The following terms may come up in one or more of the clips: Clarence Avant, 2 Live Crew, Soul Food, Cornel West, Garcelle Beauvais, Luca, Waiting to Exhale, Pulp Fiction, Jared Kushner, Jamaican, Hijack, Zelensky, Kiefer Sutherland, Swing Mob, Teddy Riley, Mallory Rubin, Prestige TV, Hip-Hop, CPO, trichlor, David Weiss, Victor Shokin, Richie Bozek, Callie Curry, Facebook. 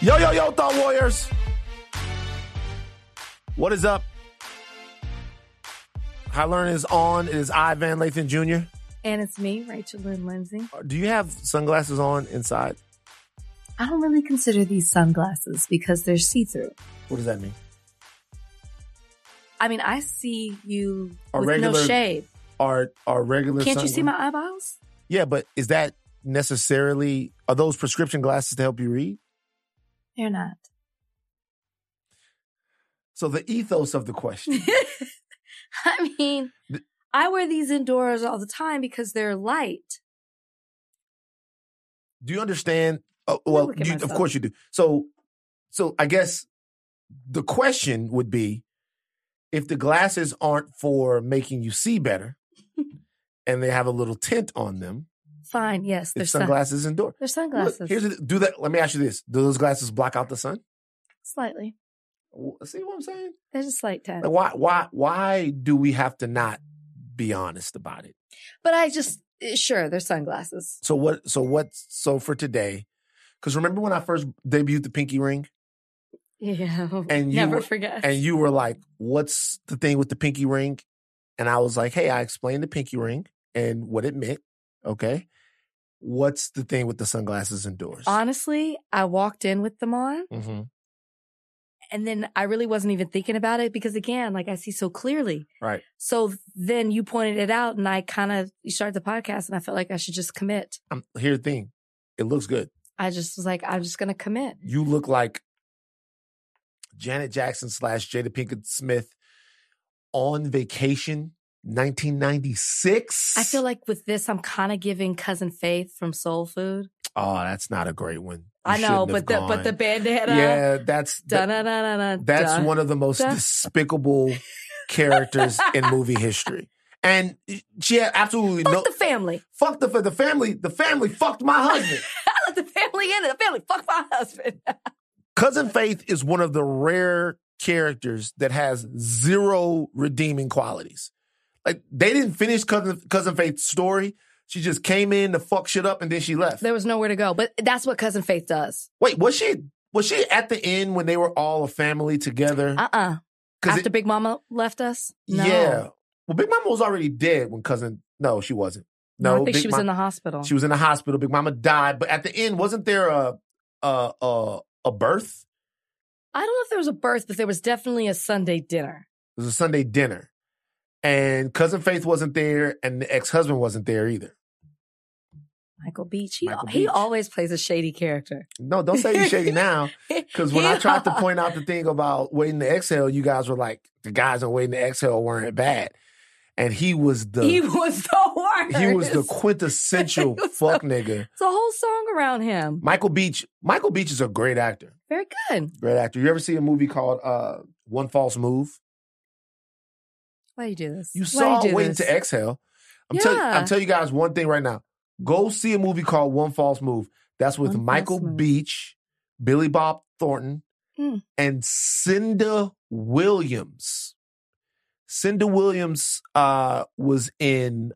Yo, Thought Warriors. What is up? High Learn is on. It is I, Van Lathan Jr. And it's me, Rachel Lynn Lindsay. Do you have sunglasses on inside? I don't really consider these sunglasses because they're see-through. What does that mean? I mean, I see you with no shade. Are regular Can't sunglasses. You see my eyeballs? Yeah, but is that necessarily... Are those prescription glasses to help you read? They're not. So the ethos of the question. I mean, I wear these indoors all the time because they're light. Do you understand? Well, you, of course you do. So I guess the question would be, if the glasses aren't for making you see better and they have a little tint on them. Fine, yes. They're sunglasses indoors. They're sunglasses. Look, let me ask you this. Do those glasses block out the sun? Slightly. See what I'm saying? There's a slight tint. Like why do we have to not be honest about it? But sure, they're sunglasses. So for today, because remember when I first debuted the pinky ring? Yeah, and forget. And you were like, what's the thing with the pinky ring? And I was like, hey, I explained the pinky ring and what it meant. Okay. What's the thing with the sunglasses indoors? Honestly, I walked in with them on. Mm-hmm. And then I really wasn't even thinking about it because, again, like I see so clearly. Right. So then you pointed it out and you started the podcast and I felt like I should just commit. Here's the thing. It looks good. I just was like, I'm just going to commit. You look like Janet Jackson / Jada Pinkett Smith on vacation, 1996. I feel like with this, I'm kind of giving Cousin Faith from Soul Food. Oh, that's not a great one. I know, but the bandana. Yeah, that's one of the most despicable characters in movie history. And she had absolutely fuck no... Fuck the family. Fuck the family. The family fucked my husband. I let the family in it. The family fucked my husband. Cousin Faith is one of the rare characters that has zero redeeming qualities. Like, they didn't finish Cousin Faith's story. She just came in to fuck shit up and then she left. There was nowhere to go. But that's what Cousin Faith does. Wait, was she at the end when they were all a family together? After Big Mama left us? No. Yeah. Well, Big Mama was already dead when No, she wasn't. No, I think she was in the hospital. She was in the hospital. Big Mama died. But at the end, wasn't there a birth? I don't know if there was a birth, but there was definitely a Sunday dinner. There was a Sunday dinner. And Cousin Faith wasn't there, and the ex-husband wasn't there either. Michael Beach. He always plays a shady character. No, don't say he's shady now. Because when I tried to point out the thing about Waiting to Exhale, you guys were like, the guys on Waiting to Exhale weren't bad. And he was the worst. He was the quintessential fuck nigga. It's a whole song around him. Michael Beach is a great actor. Very good. Great actor. You ever see a movie called One False Move? Why do you do this? You saw Waiting to Exhale. I'm telling you guys one thing right now. Go see a movie called One False Move. That's with Michael Beach, Billy Bob Thornton, and Cinda Williams. Cinda Williams was in,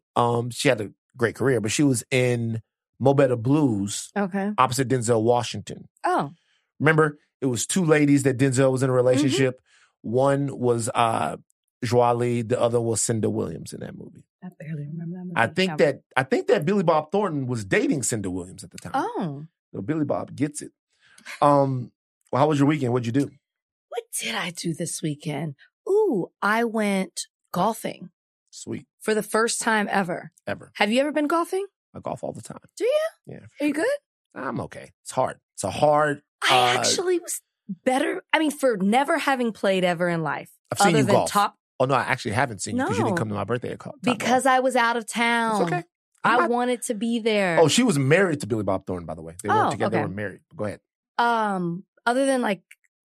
she had a great career, but she was in Mo Better Blues, opposite Denzel Washington. Oh. Remember, it was two ladies that Denzel was in a relationship. Mm-hmm. One was Joali, the other was Cinda Williams in that movie. I barely remember that movie. I think that Billy Bob Thornton was dating Cinda Williams at the time. Oh. So Billy Bob gets it. Well, how was your weekend? What'd you do? What did I do this weekend? Ooh, I went golfing. Sweet. For the first time ever. Ever. Have you ever been golfing? I golf all the time. Do you? Yeah. Are you good? I'm okay. It's hard. It's a hard... I actually was better. I mean, for never having played ever in life. I've seen you golf. Oh, no, I actually haven't seen you because you didn't come to my birthday. Because I was out of town. It's okay. I wanted to be there. Oh, she was married to Billy Bob Thornton, by the way. They weren't together. Okay. They were married. Go ahead. Other than, like,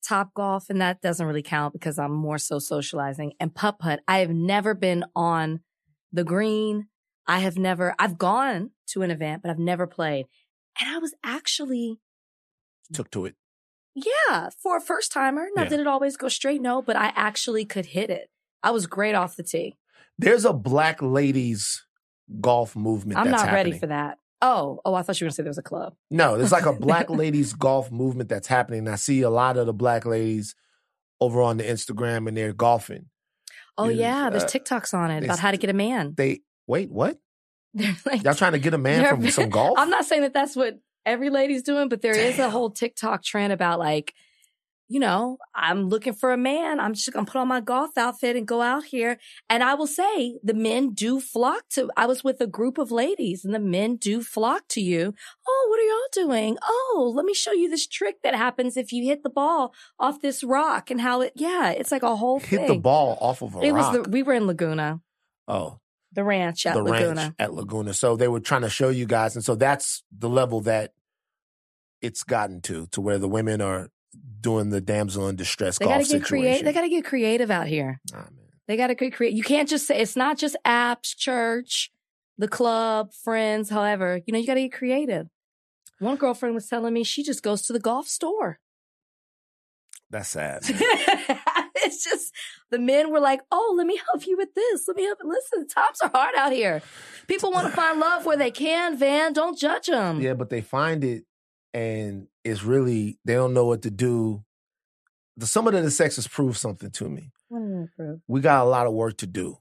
Top Golf, and that doesn't really count because I'm more so socializing, and putt-putt. I have never been on the green. I've gone to an event, but I've never played. And I was actually... Took to it. Yeah, for a first-timer. Not that it always goes straight, no, but I actually could hit it. I was great off the tee. There's a Black ladies golf movement I'm not ready for that. Oh, I thought you were going to say there was a club. No, there's like a Black Ladies Golf movement that's happening. I see a lot of the Black ladies over on the Instagram and they're golfing. Oh, yeah. There's TikToks on it about how to get a man. Wait, what? Like, y'all trying to get a man from some golf? I'm not saying that that's what every lady's doing, but there is a whole TikTok trend about like, you know, I'm looking for a man. I'm just going to put on my golf outfit and go out here. And I will say the men do flock to, I was with a group of ladies and the men do flock to you. Oh, what are y'all doing? Oh, let me show you this trick that happens if you hit the ball off this rock and how it, it's like a whole thing. Hit the ball off of a rock. We were in Laguna. Oh. The ranch at Laguna. So they were trying to show you guys. And so that's the level that it's gotten to where the women are doing the damsel in distress golf situation. They got to get creative out here. Oh, man. They got to get creative. You can't just say, it's not just apps, church, the club, friends, however. You know, you got to get creative. One girlfriend was telling me she just goes to the golf store. That's sad. It's just, the men were like, oh, let me help you with this. Listen, times are hard out here. People want to find love where they can, Van. Don't judge them. Yeah, but they find it. And it's really, they don't know what to do. The Summit of the Sexes proved something to me. What did it prove? We got a lot of work to do.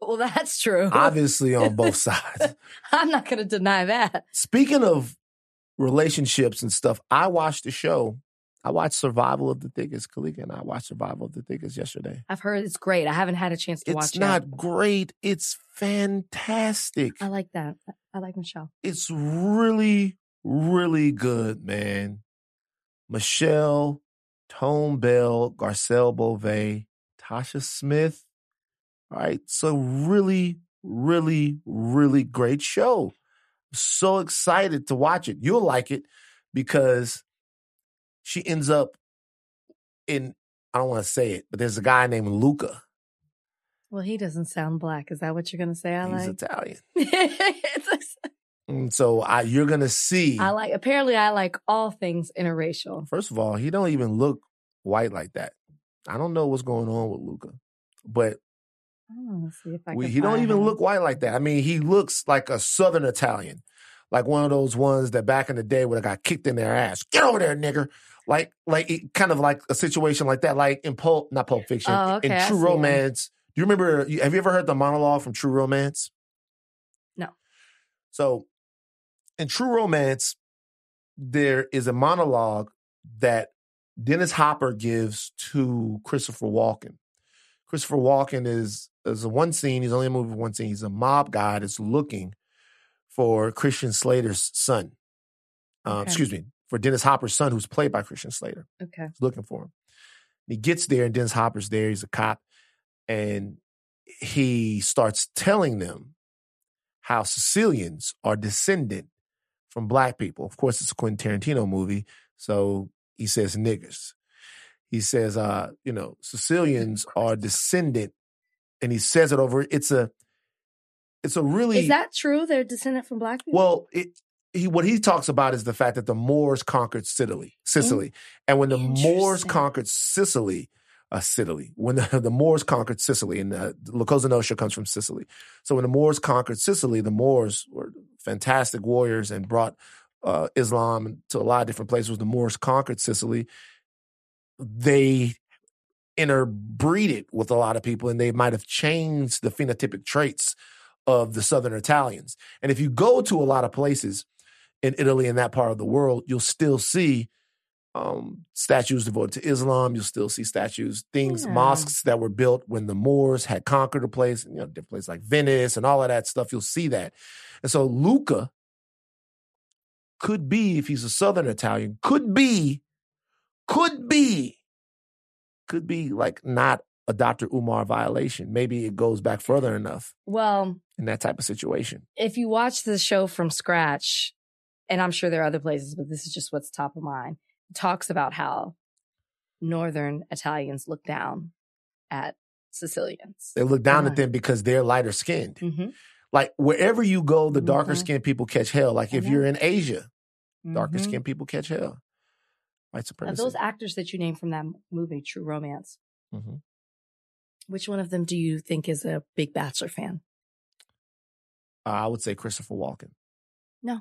Well, that's true. Obviously on both sides. I'm not going to deny that. Speaking of relationships and stuff, I watched the show. I watched Survival of the Thickest, Kalika, and I watched Survival of the Thickest yesterday. I've heard it's great. I haven't had a chance to watch it. It's not great. It's fantastic. I like that. I like Michelle. It's really... really good, man. Michelle, Tone Bell, Garcelle Beauvais, Tasha Smith. All right. So really, really, really great show. So excited to watch it. You'll like it because she ends up in, I don't want to say it, but there's a guy named Luca. Well, he doesn't sound black. Is that what you're going to say? He's Italian. So you're going to see. I like all things interracial. First of all, he don't even look white like that. I don't know what's going on with Luca, but he don't even look white like that. I mean, he looks like a Southern Italian, like one of those ones that back in the day would have got kicked in their ass. Get over there, nigger. Like it, kind of like a situation like that, like in Pulp Fiction. Oh, okay, in True Romance. Do you remember, have you ever heard the monologue from True Romance? No. So, in True Romance, there is a monologue that Dennis Hopper gives to Christopher Walken. Christopher Walken is a one scene. He's only in the movie one scene. He's a mob guy that's looking for Christian Slater's son. For Dennis Hopper's son, who's played by Christian Slater. Okay. He's looking for him. He gets there, and Dennis Hopper's there. He's a cop. And he starts telling them how Sicilians are descended from black people. Of course, it's a Quentin Tarantino movie, so he says niggers. He says, Sicilians are descended, and he says it over. It's a really... Is that true? They're descended from black people? Well, what he talks about is the fact that the Moors conquered Sicily. And when the Moors conquered the Moors conquered Sicily, and La Cosa Nostra comes from Sicily. So when the Moors conquered Sicily, the Moors were fantastic warriors and brought Islam to a lot of different places. The Moors conquered Sicily. They interbreeded with a lot of people, and they might have changed the phenotypic traits of the Southern Italians. And if you go to a lot of places in Italy and that part of the world, you'll still see statues devoted to Islam. You'll still see statues, mosques that were built when the Moors had conquered a place, different places like Venice and all of that stuff. You'll see that. And so Luca could be, if he's a Southern Italian, could be like not a Dr. Umar violation. Maybe it goes back further enough. Well, in that type of situation. If you watch the show from scratch, and I'm sure there are other places, but this is just what's top of mind. Talks about how Northern Italians look down at Sicilians. They look down at them because they're lighter skinned. Mm-hmm. Like wherever you go, the darker skinned people catch hell. Like if you're in Asia, darker skinned people catch hell. White supremacy. Now, those actors that you named from that movie, True Romance, which one of them do you think is a big Bachelor fan? I would say Christopher Walken. No.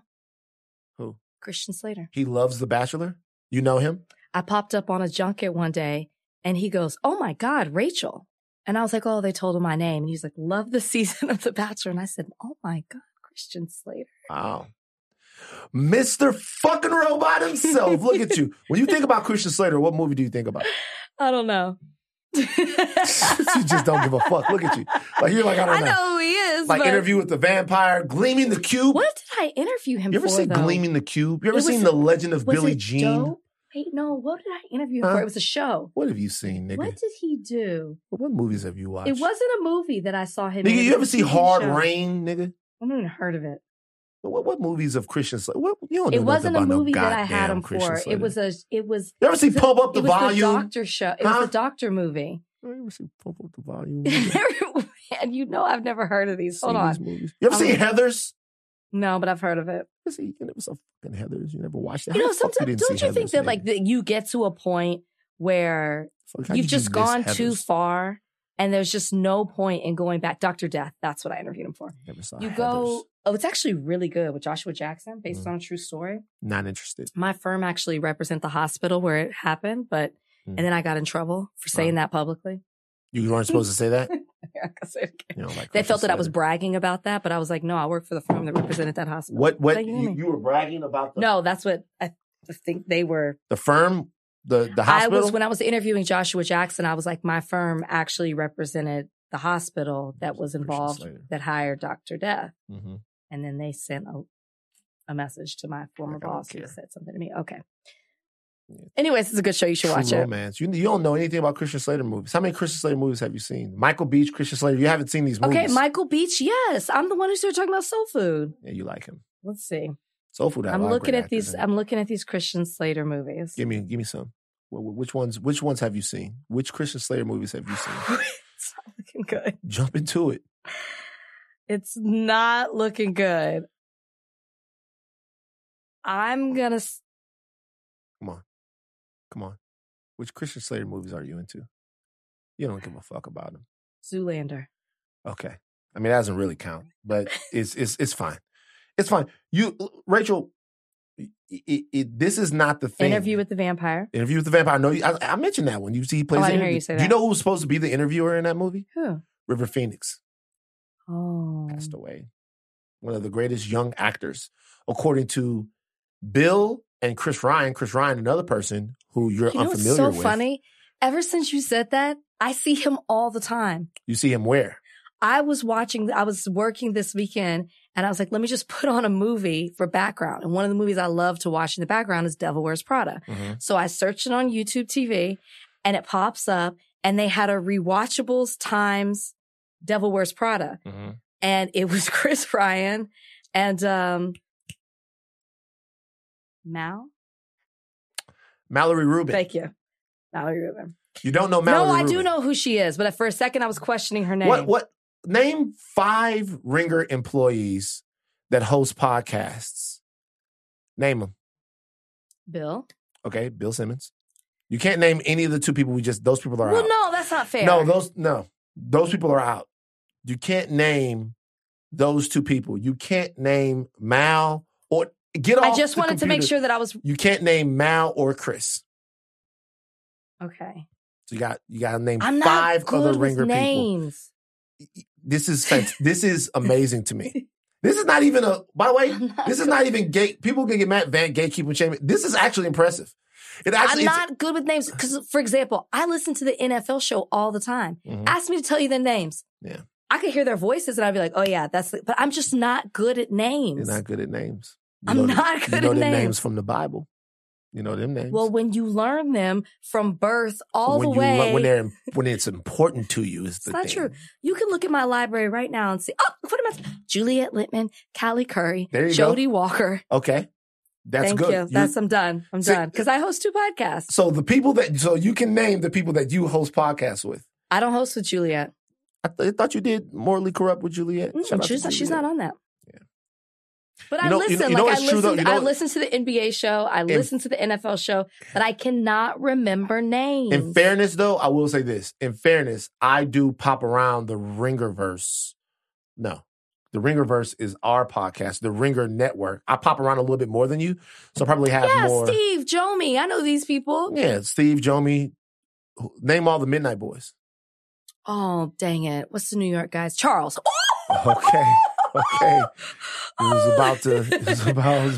Who? Christian Slater. He loves The Bachelor. You know him? I popped up on a junket one day and he goes, "Oh my God, Rachel." And I was like, "Oh, they told him my name." And he's like, "Love the season of The Bachelor." And I said, "Oh my God, Christian Slater." Wow. Mr. fucking robot himself. Look at you. When you think about Christian Slater, what movie do you think about? I don't know. You just don't give a fuck. Look at you. Like, you're like, I don't know. I know who he is. Like, but... Interview with the Vampire, Gleaming the Cube. What did I interview him for? You ever seen Gleaming the Cube? You ever seen The Legend of Billie Jean? Dope? Wait, no. What did I interview him for? It was a show. What have you seen, nigga? What did he do? What movies have you watched? It wasn't a movie that I saw him in. Nigga, you ever see Hard Rain, nigga? I haven't even heard of it. What movies of Christian Slater? You don't know. It wasn't a movie that I had him for. It was. You ever see Pump Up the Volume? It was a doctor show. It was a doctor movie. You ever see Pump Up the Volume? And you know I've never heard of these. Hold on. You ever seen Heathers? No, but I've heard of it. You never saw fucking Heathers. You never watched that. You know, sometimes don't you think that like you get to a point where you've just gone too far? And there's just no point in going back. Dr. Death, that's what I interviewed him for. Never saw you Heathers. Go, oh, it's actually really good with Joshua Jackson, based on a true story. Not interested. My firm actually represent the hospital where it happened, but and then I got in trouble for saying that publicly. You weren't supposed to say that? Yeah, I say it again. You know, like they felt that I was bragging about that, but I was like, no, I work for the firm that represented that hospital. What you were bragging about? No, that's what I think they were. The firm? The hospital? When I was interviewing Joshua Jackson, I was like, my firm actually represented the hospital that was involved that hired Dr. Death. Mm-hmm. And then they sent a message to my former boss who said something to me. Okay. Yeah. Anyways, it's a good show. You should watch it. Romance. You don't know anything about Christian Slater movies. How many Christian Slater movies have you seen? Michael Beach, Christian Slater. You haven't seen these movies. Okay, Michael Beach, yes. I'm the one who started talking about Soul Food. Yeah, you like him. Let's see. Soul Food. I'm looking at these Christian Slater movies. Give me some. Which ones have you seen? Which Christian Slater movies have you seen? It's not looking good. Jump into it. It's not looking good. I'm gonna. Come on. Which Christian Slater movies are you into? You don't give a fuck about them. Zoolander. Okay, I mean that doesn't really count, but it's fine. It's fine. You, Rachel, this is not the thing. Interview with the Vampire. Interview with the Vampire. No, I mentioned that one. You see, he plays. Oh, I didn't hear you say that. Do you know who was supposed to be the interviewer in that movie? Who? River Phoenix. Oh. Passed away. One of the greatest young actors, according to Bill and Chris Ryan. Chris Ryan, another person who you're unfamiliar with. It's so funny. Ever since you said that, I see him all the time. You see him where? I was working this weekend and I was like, let me just put on a movie for background. And one of the movies I love to watch in the background is Devil Wears Prada. Mm-hmm. So I searched it on YouTube TV and it pops up and they had a rewatchables times Devil Wears Prada. Mm-hmm. And it was Chris Ryan and Mallory Rubin. Thank you. Mallory Rubin. You don't know Mallory Rubin? No, I do know who she is, but for a second I was questioning her name. What? Name 5 Ringer employees that host podcasts. Name them. Bill. Okay, Bill Simmons. You can't name any of the 2 people those people are out. Well, no, that's not fair. Those people are out. You can't name those 2 people. You can't name Mal or get off. I just wanted to make sure that I was. You can't name Mal or Chris. Okay. So you got to name 5 other Ringer people. This is amazing to me. This is not even by the way, this is not even gate. People can get mad, gatekeeping chamber. This is actually impressive. I'm not good with names because, for example, I listen to the NFL show all the time. Mm-hmm. Ask me to tell you their names. Yeah. I could hear their voices and I'd be like, oh yeah, but I'm just not good at names. You're not good at names. You know the names from the Bible. You know them names. Well, when you learn them from birth all the way. When it's important to you is the thing. It's not true. You can look at my library right now and see, Juliette Littman, Callie Curry, Jodi Walker. Okay. Thank you. I'm done. Because I host 2 podcasts. So the people so you can name the people that you host podcasts with. I don't host with Juliette. I thought you did Morally Corrupt with Juliette. Mm-hmm. She's not on that. But I listen to the NBA show. I listen to the NFL show, but I cannot remember names. In fairness, though, I will say this. In fairness, I do pop around the Ringerverse. No. The Ringerverse is our podcast, the Ringer Network. I pop around a little bit more than you, so I probably have more. Yeah, Steve, Jomi. I know these people. Yeah, Steve, Jomi. Name all the Midnight Boys. Oh, dang it. What's the New York guys? Charles. Okay. Okay. It was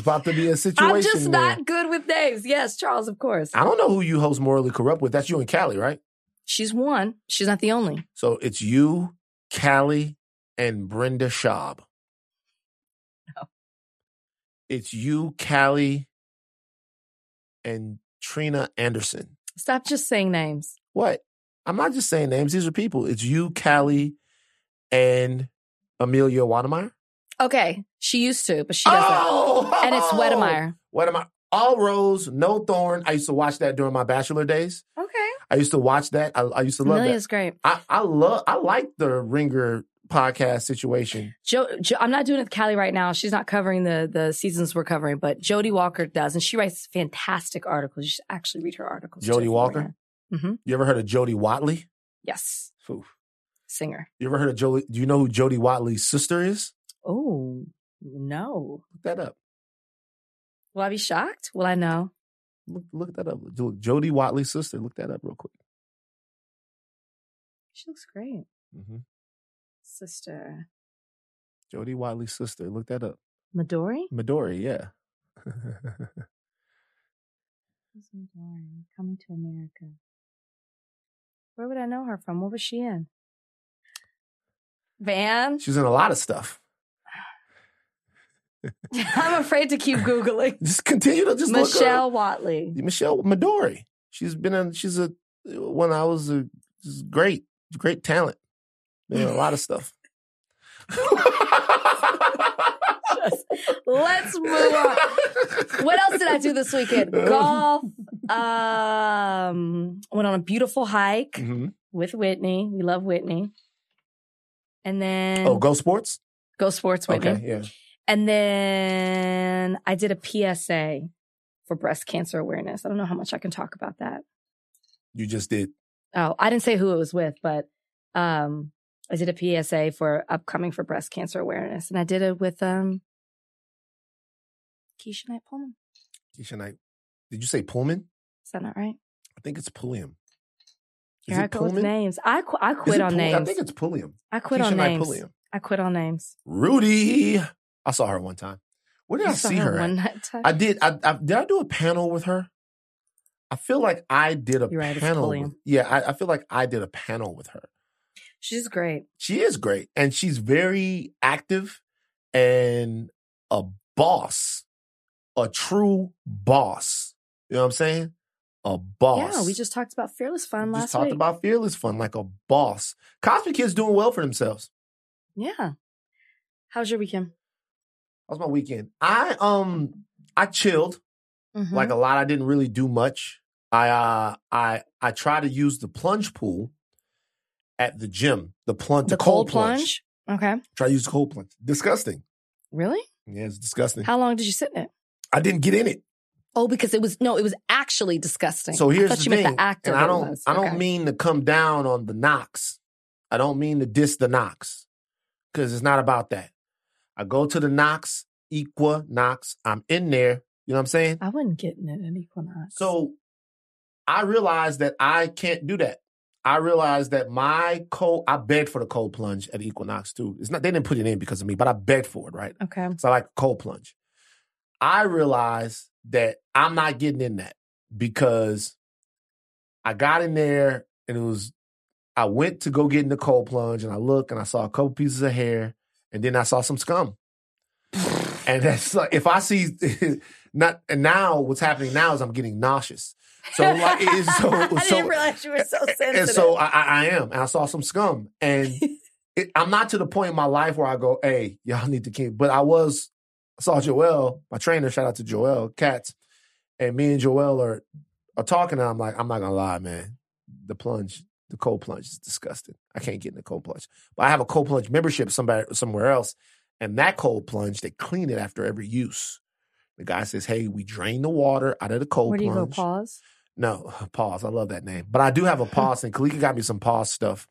about to be a situation. I'm just not good with names. Yes, Charles, of course. I don't know who you host Morally Corrupt with. That's you and Callie, right? She's one. She's not the only. So it's you, Callie, and Brenda Schaub. No. It's you, Callie, and Trina Anderson. Stop just saying names. What? I'm not just saying names. These are people. It's you, Callie, and Amelia Wedemeyer? Okay. She used to, but she doesn't. Oh! And it's Wedemeyer. Wedemeyer. All rose, no thorn. I used to watch that during my bachelor days. Okay. I used to watch that. I used to love that. Amelia's great. I like the Ringer podcast situation. I'm not doing it with Callie right now. She's not covering the seasons we're covering, but Jodi Walker does, and she writes fantastic articles. You should actually read her articles. Jodi Walker? Mm-hmm. You ever heard of Jodi Watley? Yes. Oof. Singer. You ever heard of Jodi? Do you know who Jodi Watley's sister is? Oh, no. Look that up. Will I be shocked? Will I know? Look that up. Jodi Watley's sister. Look that up real quick. She looks great. Mm-hmm. Sister. Jodi Watley's sister. Look that up. Midori? Midori, yeah. Who's Midori? Coming to America. Where would I know her from? What was she in? Van? She's in a lot of stuff. I'm afraid to keep Googling. Just continue to just look. Michelle Watley. Michelle Midori. She's been on, she's a, when I was a, great talent. Been in a lot of stuff. Let's move on. What else did I do this weekend? Golf. Went on a beautiful hike with Whitney. We love Whitney. And then... Oh, Go Sports? Go Sports, Whitney. Okay, yeah. And then I did a PSA for breast cancer awareness. I don't know how much I can talk about that. You just did. Oh, I didn't say who it was with, but I did a PSA for upcoming for breast cancer awareness. And I did it with Keisha Knight Pullman. Keisha Knight. Did you say Pullman? Is that not right? I think it's Pulliam. Here I go Pullman? With names. I quit on names. I think it's Pulliam. I quit on names. I quit on names. Rudy. I saw her one time. Where did I see her one night time? I did. Did I do a panel with her? I feel like I did a panel. Yeah, I feel like I did a panel with her. She's great. She is great. And she's very active and a boss. A true boss. You know what I'm saying? A boss. Yeah, we just talked about Fearless Fund last week. Just talked about Fearless Fund like a boss. Cosmic Kids doing well for themselves. Yeah. How's your weekend? How's my weekend? I chilled like a lot. I didn't really do much. I try to use the plunge pool at the gym. The cold plunge. Okay. Try to use the cold plunge. Disgusting. Really? Yeah, it's disgusting. How long did you sit in it? I didn't get in it. Oh, because it was actually disgusting. So here's the thing, and I don't mean to come down on the Knox. I don't mean to diss the Knox, because it's not about that. I go to the Knox, Equinox. I'm in there. You know what I'm saying? I wasn't getting in an Equinox. So I realized that I can't do that. I realized that I begged for the cold plunge at Equinox too. It's not, they didn't put it in because of me, but I begged for it, right? Okay. So I like cold plunge. I realized that I'm not getting in that because I got in there and I went to go get in the cold plunge and I looked and I saw a couple pieces of hair and then I saw some scum. And that's like, if I see, and now what's happening now is I'm getting nauseous. So like, I didn't realize you were so sensitive. And so I am. And I saw some scum. And I'm not to the point in my life where I go, hey, y'all need to keep, but I saw Joel, my trainer, shout out to Joel Katz, and me and Joel are talking, and I'm like, I'm not going to lie, man. The cold plunge is disgusting. I can't get in the cold plunge. But I have a cold plunge membership somewhere else, and that cold plunge, they clean it after every use. The guy says, hey, we drain the water out of the cold plunge. Where do you go, Pause? No, Pause. I love that name. But I do have a Pause thing. Kalika got me some Pause stuff.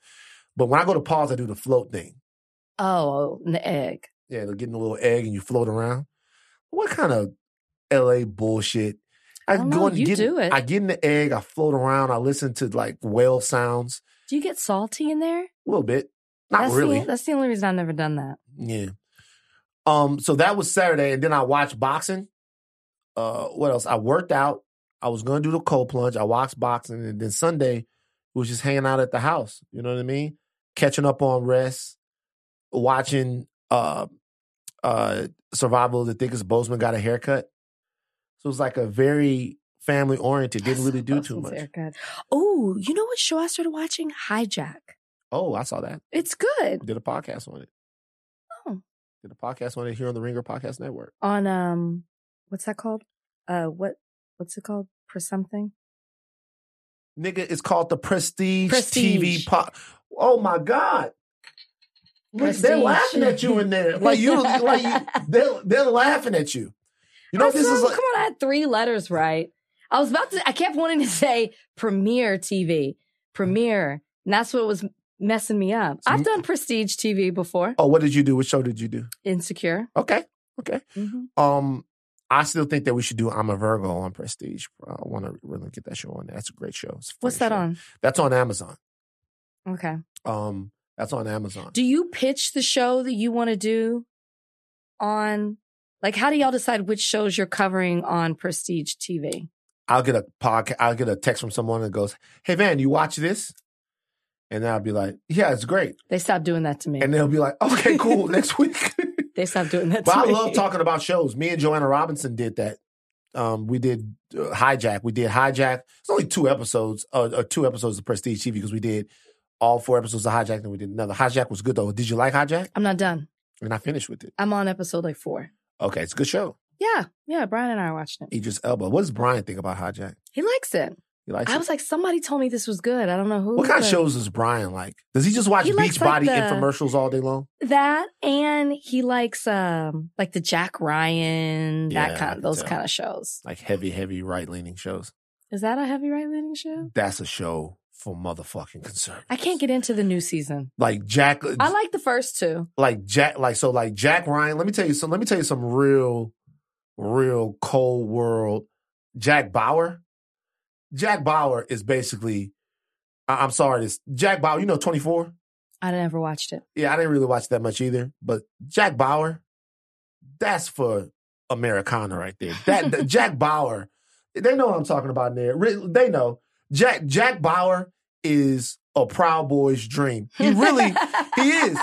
But when I go to Pause, I do the float thing. Oh, the egg. Yeah, they'll get in a little egg and you float around. What kind of L.A. bullshit? I get in the egg, I float around, I listen to like whale sounds. Do you get salty in there? A little bit. Not really. That's the only reason I've never done that. Yeah. So that was Saturday, and then I watched boxing. What else? I worked out. I was going to do the cold plunge. I watched boxing, and then Sunday was just hanging out at the house. You know what I mean? Catching up on rest, watching Survival of the Thickest. Bozeman got a haircut. So it was like a very family-oriented. Didn't really do too much. Oh, you know what show I started watching? Hijack. Oh, I saw that. It's good. Did a podcast on it. Oh. Did a podcast on it here on the Ringer Podcast Network. On, what's that called? What's it called? For something? Nigga, it's called the Prestige. TV Pod. Oh, my God. Prestige. They're laughing at you in there. They're laughing at you. You know, come on, I had three letters right. I kept wanting to say Premiere TV. Premiere. And that's what was messing me up. I've done Prestige TV before. Oh, what did you do? What show did you do? Insecure. Okay. Mm-hmm. I still think that we should do I'm a Virgo on Prestige. I want to really get that show on there. That's a great show. What's that on? That's on Amazon. Okay. That's on Amazon. Do you pitch the show that you want to do on... Like, how do y'all decide which shows you're covering on Prestige TV? I'll get a text from someone that goes, "Hey, Van, you watch this?" And I'll be like, "Yeah, it's great." They stopped doing that to me. And they'll be like, "Okay, cool, next week." They stopped doing that to me. But I love talking about shows. Me and Joanna Robinson did that. We did Hijack. It's only two episodes of Prestige TV because we did all four episodes of Hijack, and we did another. Hijack was good, though. Did you like Hijack? I'm not done. And I finished with it. I'm on episode 4. Okay, it's a good show. Yeah, Brian and I are watching it. Idris Elba. What does Brian think about Hijack? He likes it. I was like, somebody told me this was good. I don't know who. What kind of shows does Brian like? Does he just watch Beachbody infomercials all day long? That, and he likes like the Jack Ryan, those kind of shows. Like heavy right-leaning shows. Is that a heavy right-leaning show? That's a show for motherfucking conservatives. I can't get into the new season. I like the first two. Like Jack Ryan. Let me tell you some real cold world. Jack Bauer. Jack Bauer is basically, I'm sorry, this Jack Bauer, you know 24? I never watched it. Yeah, I didn't really watch that much either. But Jack Bauer, that's for Americana right there. That Jack Bauer, they know what I'm talking about in there. They know. Jack Bauer is a Proud Boy's dream. He is.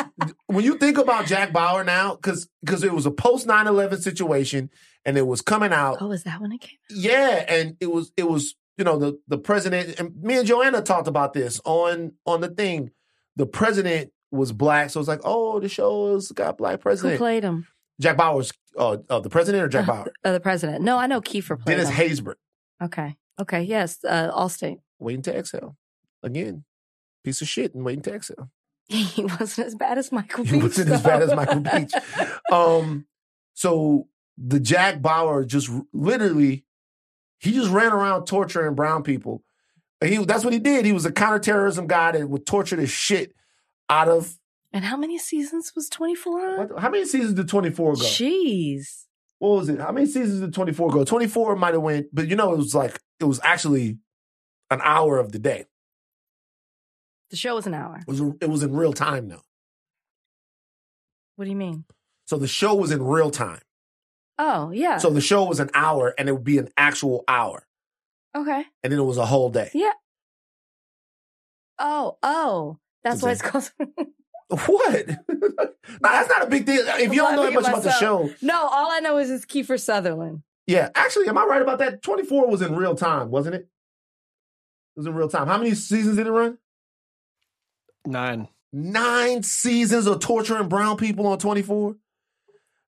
When you think about Jack Bauer now, because it was a post 9/11 situation and it was coming out. Oh, is that when it came out? Yeah, and it was you know, the president, and me and Joanna talked about this on the thing. The president was black, so it's like, oh, the show's got black president. Who played him? Jack Bauer's the president or Jack Bauer? The president. No, I know Kiefer played Dennis him. Dennis Haysbert. Okay, yes, Allstate. Waiting to Exhale. Again, piece of shit and Waiting to Exhale. He wasn't as bad as Michael Beach. So the Jack Bauer just literally, he just ran around torturing brown people. That's what he did. He was a counterterrorism guy that would torture the shit out of. And how many seasons was 24 on? How many seasons did 24 go? Jeez. What was it? How many seasons did 24 go? 24 might have went, but you know, it was actually an hour of the day. The show was an hour. It was in real time, though. What do you mean? So the show was in real time. Oh, yeah. So the show was an hour, and it would be an actual hour. Okay. And then it was a whole day. Yeah. Oh. That's why it's called... What? No, that's not a big deal. If you don't know that much about the show. No, all I know is it's Kiefer Sutherland. Yeah. Actually, am I right about that? 24 was in real time, wasn't it? It was in real time. How many seasons did it run? 9. 9 seasons of torturing brown people on 24?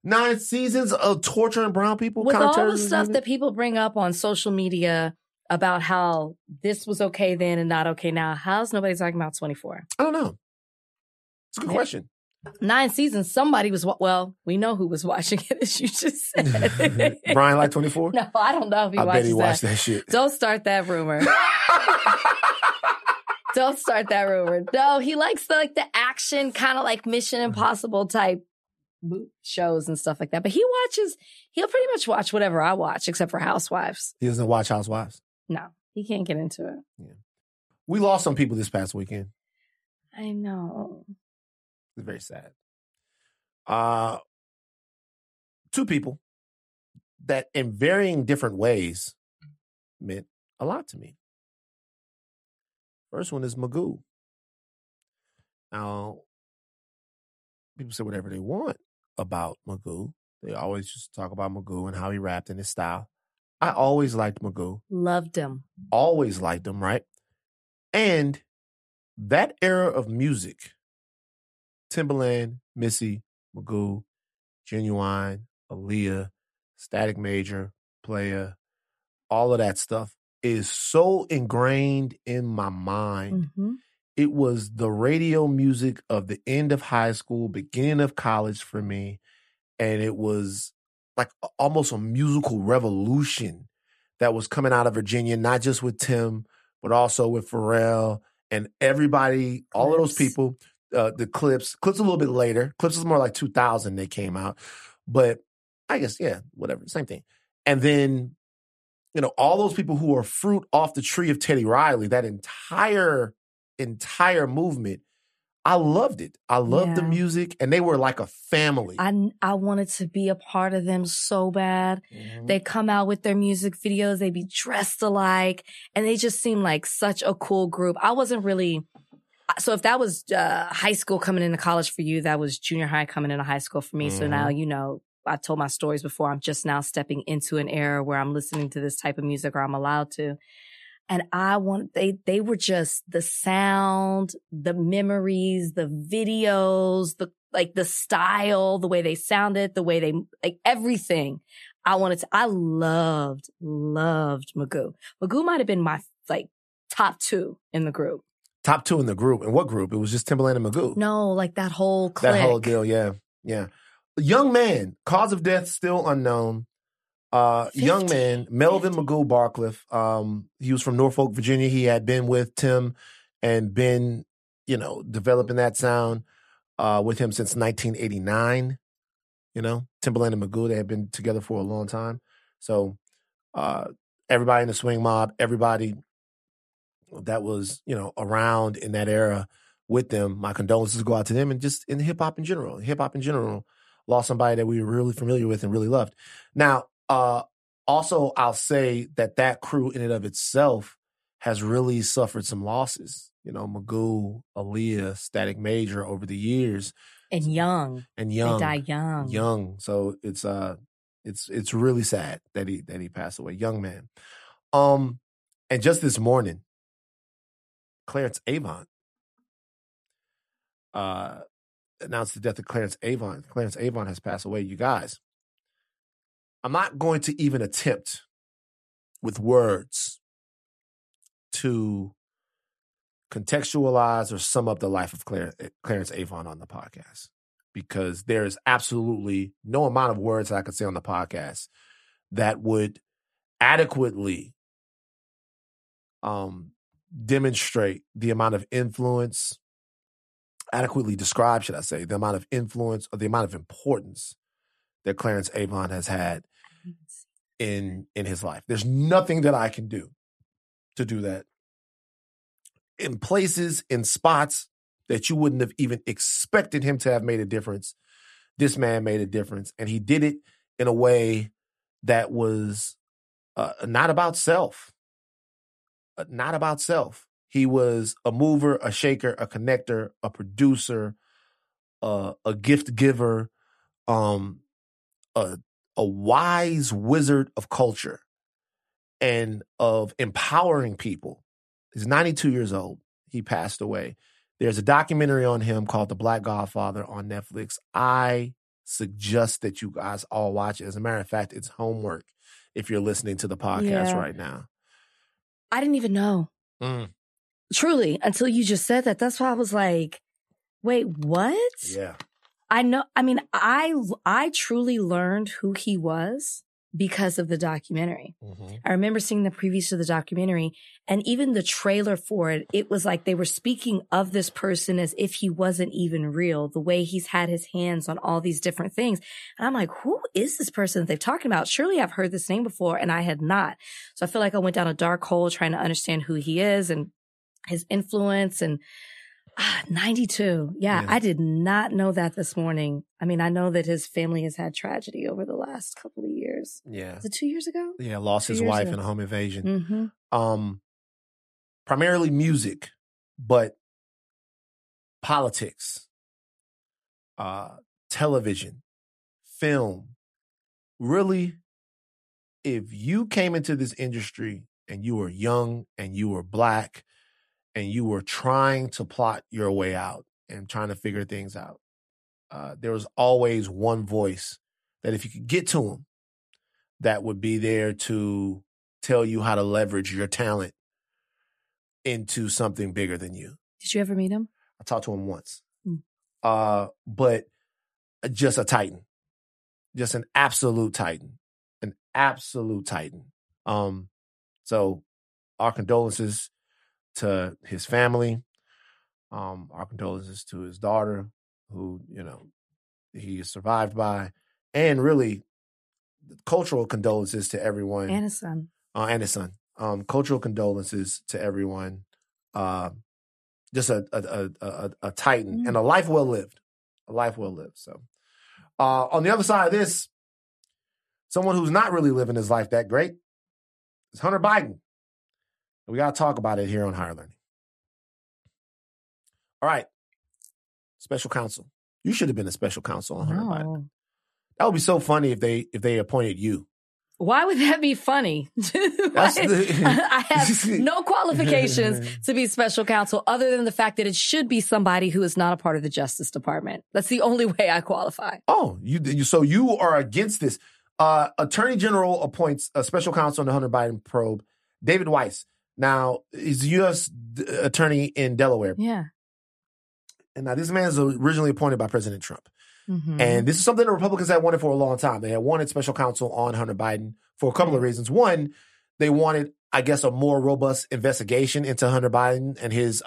9 seasons of torturing brown people? With all the stuff that people bring up on social media about how this was okay then and not okay now, how's nobody talking about 24? I don't know. It's a good question. 9 seasons. Somebody was... Well, we know who was watching it, as you just said. Brian like 24? No, I don't know if he watched that. I bet he watched that shit. Don't start that rumor. Don't start that rumor. No, he likes the action, kind of like Mission Impossible type shows and stuff like that. But he watches, he'll pretty much watch whatever I watch, except for Housewives. He doesn't watch Housewives? No, he can't get into it. Yeah. We lost some people this past weekend. I know. It's very sad. Two people that in varying different ways meant a lot to me. First one is Magoo. Now, people say whatever they want about Magoo. They always just talk about Magoo and how he rapped and his style. I always liked Magoo. Loved him. Always liked him, right? And that era of music, Timbaland, Missy, Magoo, Genuine, Aaliyah, Static Major, Playa, all of that stuff is so ingrained in my mind. Mm-hmm. It was the radio music of the end of high school, beginning of college for me. And it was like almost a musical revolution that was coming out of Virginia, not just with Tim, but also with Pharrell and everybody, all of those people, the Clips. Clips a little bit later. Clips was more like 2000 they came out. But I guess, yeah, whatever, same thing. And then, you know, all those people who are fruit off the tree of Teddy Riley, that entire movement, I loved it. I loved the music, and they were like a family. I wanted to be a part of them so bad. Mm-hmm. They come out with their music videos, they be dressed alike, and they just seem like such a cool group. I wasn't really... So if that was high school coming into college for you, that was junior high coming into high school for me. Mm-hmm. So now, you know, I told my stories before. I'm just now stepping into an era where I'm listening to this type of music, or I'm allowed to. And they were just the sound, the memories, the videos, the style, the way they sounded, the way they, like, everything. I loved Magoo. Magoo might've been my, like, top two in the group. Top two in the group. And what group? It was just Timbaland and Magoo. No, like that whole clique. That whole deal, yeah. Yeah. Young man, cause of death still unknown. 15. Young man, Melvin Magoo Barcliff. He was from Norfolk, Virginia. He had been with Tim and been, you know, developing that sound with him since 1989. You know, Timbaland and Magoo, they had been together for a long time. So everybody in the swing mob, everybody that was, you know, around in that era with them, my condolences go out to them, and just in hip-hop in general. Hip-hop in general lost somebody that we were really familiar with and really loved. Now, also, I'll say that crew in and of itself has really suffered some losses. You know, Magoo, Aaliyah, Static Major over the years. And young. They died young. So it's really sad that he passed away. Young man. And just this morning, Clarence Avant announced the death of Clarence Avant. Clarence Avant has passed away. You guys, I'm not going to even attempt with words to contextualize or sum up the life of Clarence Avant on the podcast, because there is absolutely no amount of words that I could say on the podcast that would adequately demonstrate the amount of influence, adequately describe, should I say, the amount of influence or the amount of importance that Clarence Avant has had in his life. There's nothing that I can do to do that. In places, in spots that you wouldn't have even expected him to have made a difference, this man made a difference. And he did it in a way that was not about self. Not about self. He was a mover, a shaker, a connector, a producer, a gift giver, a wise wizard of culture and of empowering people. He's 92 years old. He passed away. There's a documentary on him called The Black Godfather on Netflix. I suggest that you guys all watch it. As a matter of fact, it's homework if you're listening to the podcast right now. I didn't even know. Truly, until you just said that. That's why I was like, wait, what? Yeah. I know. I mean, I truly learned who he was because of the documentary. Mm-hmm. I remember seeing the previews of the documentary and even the trailer for it. It was like they were speaking of this person as if he wasn't even real, the way he's had his hands on all these different things. And I'm like, who is this person that they're talking about? Surely I've heard this name before, and I had not. So I feel like I went down a dark hole trying to understand who he is and his influence and 92. Yeah, I did not know that this morning. I mean, I know that his family has had tragedy over the last couple of years. Yeah. Was it 2 years ago? Yeah, lost his wife in a home invasion. Mm-hmm. Primarily music, but politics, television, film. Really, if you came into this industry and you were young and you were Black and you were trying to plot your way out and trying to figure things out, there was always one voice that if you could get to him, that would be there to tell you how to leverage your talent into something bigger than you. Did you ever meet him? I talked to him once. But just a titan. Just an absolute titan. An absolute titan. So our condolences to his family, our condolences to his daughter, who, you know, he is survived by, and really cultural condolences to everyone. And his son. And his son. Cultural condolences to everyone. Just a titan and a life well lived. A life well lived. So on the other side of this, someone who's not really living his life that great is Hunter Biden. We got to talk about it here on Higher Learning. All right. Special counsel. You should have been a special counsel on Hunter Biden. That would be so funny if they appointed you. Why would that be funny? I have no qualifications to be special counsel other than the fact that it should be somebody who is not a part of the Justice Department. That's the only way I qualify. Oh, so you are against this. Attorney General appoints a special counsel on the Hunter Biden probe, David Weiss. Now, he's a U.S. attorney in Delaware. Yeah. And now this man is originally appointed by President Trump. Mm-hmm. And this is something the Republicans had wanted for a long time. They had wanted special counsel on Hunter Biden for a couple of reasons. One, they wanted, I guess, a more robust investigation into Hunter Biden and his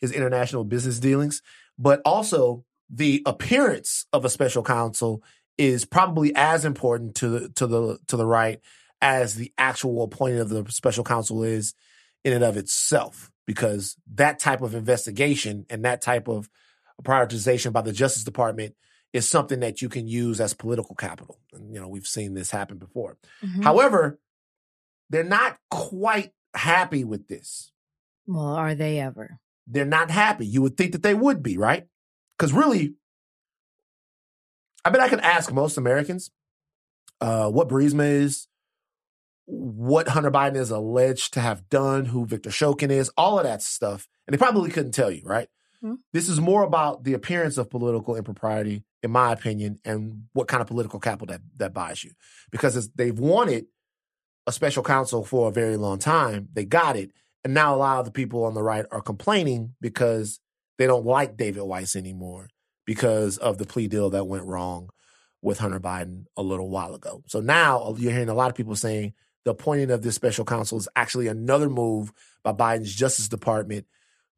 international business dealings. But also, the appearance of a special counsel is probably as important to the right as the actual appointment of the special counsel is in and of itself, because that type of investigation and that type of prioritization by the Justice Department is something that you can use as political capital. And, you know, we've seen this happen before. Mm-hmm. However, they're not quite happy with this. Well, are they ever? They're not happy. You would think that they would be, right? Because really, I bet I could ask most Americans what Burisma is, what Hunter Biden is alleged to have done, who Victor Shokin is, all of that stuff. And they probably couldn't tell you, right? Mm-hmm. This is more about the appearance of political impropriety, in my opinion, and what kind of political capital that buys you. Because they've wanted a special counsel for a very long time. They got it. And now a lot of the people on the right are complaining because they don't like David Weiss anymore because of the plea deal that went wrong with Hunter Biden a little while ago. So now you're hearing a lot of people saying, the appointing of this special counsel is actually another move by Biden's Justice Department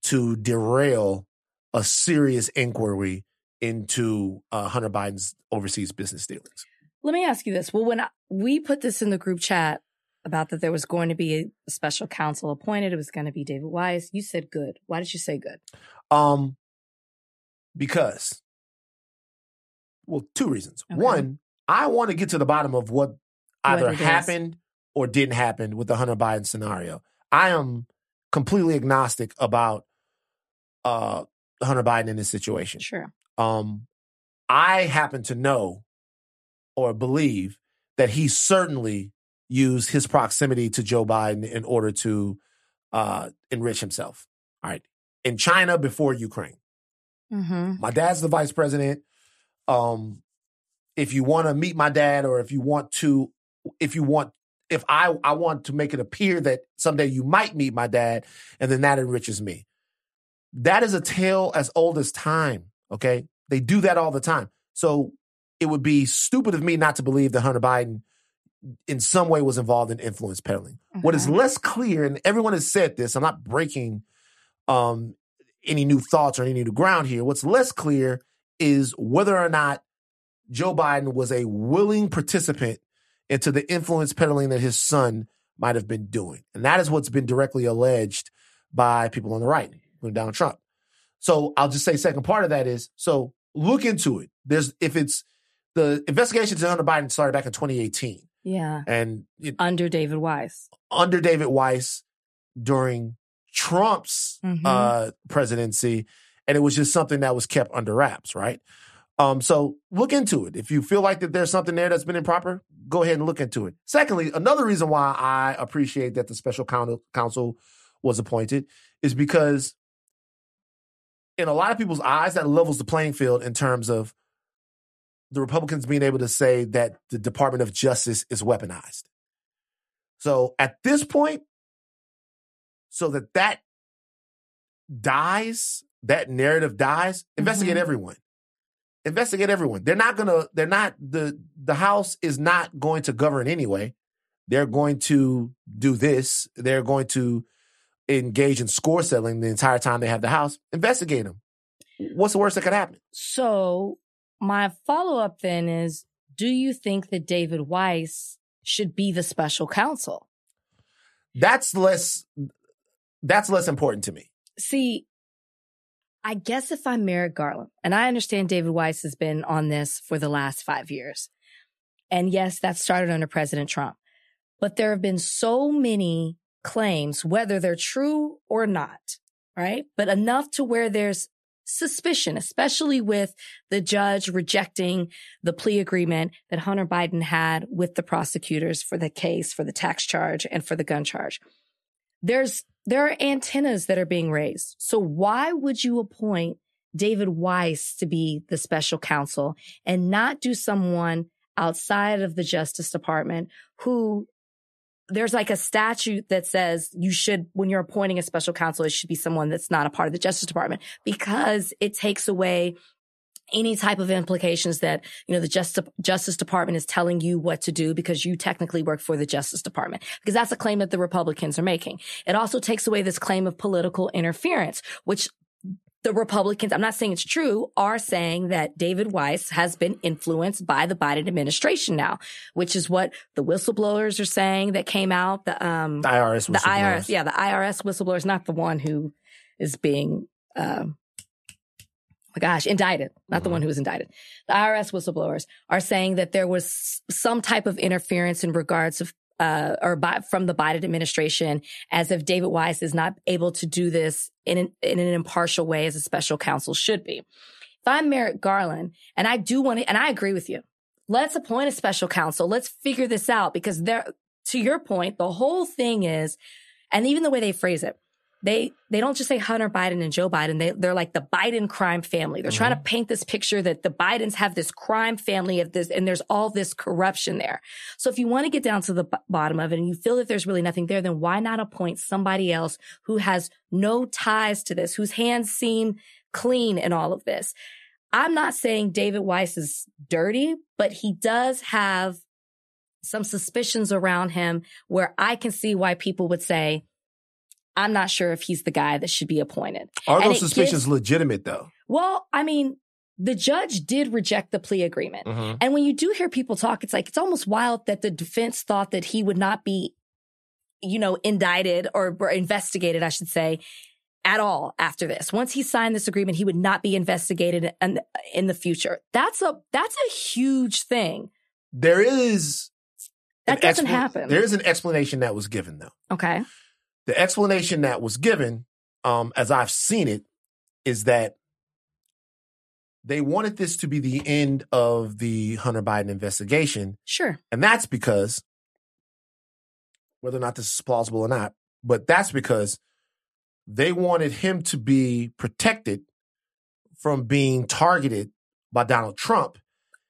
to derail a serious inquiry into Hunter Biden's overseas business dealings. Let me ask you this. Well, when we put this in the group chat about that there was going to be a special counsel appointed, it was going to be David Weiss. You said good. Why did you say good? Because, well, two reasons. Okay. One, I want to get to the bottom of what either happened or didn't happen with the Hunter Biden scenario. I am completely agnostic about Hunter Biden in this situation. Sure. I happen to know or believe that he certainly used his proximity to Joe Biden in order to enrich himself. All right. In China before Ukraine. Mm-hmm. My dad's the vice president. If you want to meet my dad, or if I want to make it appear that someday you might meet my dad, and then that enriches me. That is a tale as old as time, okay? They do that all the time. So it would be stupid of me not to believe that Hunter Biden in some way was involved in influence peddling. Mm-hmm. What is less clear, and everyone has said this, I'm not breaking any new thoughts or any new ground here. What's less clear is whether or not Joe Biden was a willing participant into the influence peddling that his son might have been doing. And that is what's been directly alleged by people on the right, including Donald Trump. So I'll just say second part of that is, so look into it. The investigation to Hunter Biden started back in 2018. Yeah. And under David Weiss. Under David Weiss during Trump's presidency. And it was just something that was kept under wraps, right? So look into it. If you feel like that there's something there that's been improper, go ahead and look into it. Secondly, another reason why I appreciate that the special counsel was appointed is because in a lot of people's eyes, that levels the playing field in terms of the Republicans being able to say that the Department of Justice is weaponized. So at this point, so that dies, that narrative dies, investigate everyone. Investigate everyone. The House is not going to govern anyway. They're going to do this. They're going to engage in score settling the entire time they have the House. Investigate them. What's the worst that could happen? So my follow-up then is, do you think that David Weiss should be the special counsel? That's less important to me. See, I guess if I'm Merrick Garland, and I understand David Weiss has been on this for the last 5 years, and yes, that started under President Trump, but there have been so many claims, whether they're true or not, right? But enough to where there's suspicion, especially with the judge rejecting the plea agreement that Hunter Biden had with the prosecutors for the case, for the tax charge, and for the gun charge. There are antennas that are being raised. So why would you appoint David Weiss to be the special counsel and not do someone outside of the Justice Department who there's like a statute that says you should, when you're appointing a special counsel, it should be someone that's not a part of the Justice Department because it takes away any type of implications that, you know, the Justice Department is telling you what to do because you technically work for the Justice Department, because that's a claim that the Republicans are making. It also takes away this claim of political interference, which the Republicans, I'm not saying it's true, are saying that David Weiss has been influenced by the Biden administration now, which is what the whistleblowers are saying that came out. The IRS whistleblowers. The IRS whistleblowers, not the one who is being... indicted, not the one who was indicted. The IRS whistleblowers are saying that there was some type of interference in regards of, from the Biden administration, as if David Weiss is not able to do this in an impartial way as a special counsel should be. If I'm Merrick Garland, and I do want to, and I agree with you, let's appoint a special counsel. Let's figure this out because to your point, the whole thing is, and even the way they phrase it, They don't just say Hunter Biden and Joe Biden. They're like the Biden crime family. They're trying to paint this picture that the Bidens have this crime family of this, and there's all this corruption there. So if you want to get down to the bottom of it and you feel that there's really nothing there, then why not appoint somebody else who has no ties to this, whose hands seem clean in all of this? I'm not saying David Weiss is dirty, but he does have some suspicions around him where I can see why people would say, I'm not sure if he's the guy that should be appointed. Are those suspicions legitimate, though? Well, I mean, the judge did reject the plea agreement. Mm-hmm. And when you do hear people talk, it's like, it's almost wild that the defense thought that he would not be, you know, indicted or investigated, I should say, at all after this. Once he signed this agreement, he would not be investigated in the future. That's a huge thing. That doesn't happen. There is an explanation that was given, though. Okay. The explanation that was given, as I've seen it, is that they wanted this to be the end of the Hunter Biden investigation. Sure. And that's because, whether or not this is plausible or not, but that's because they wanted him to be protected from being targeted by Donald Trump.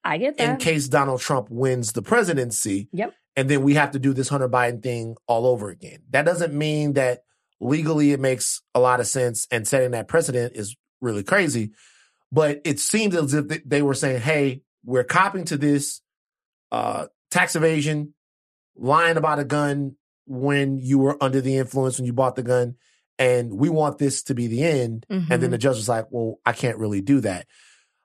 I get that. In case Donald Trump wins the presidency. Yep. And then we have to do this Hunter Biden thing all over again. That doesn't mean that legally it makes a lot of sense, and setting that precedent is really crazy. But it seemed as if they were saying, hey, we're copping to this tax evasion lying about a gun when you were under the influence, when you bought the gun, and we want this to be the end. Mm-hmm. And then the judge was like, well, I can't really do that.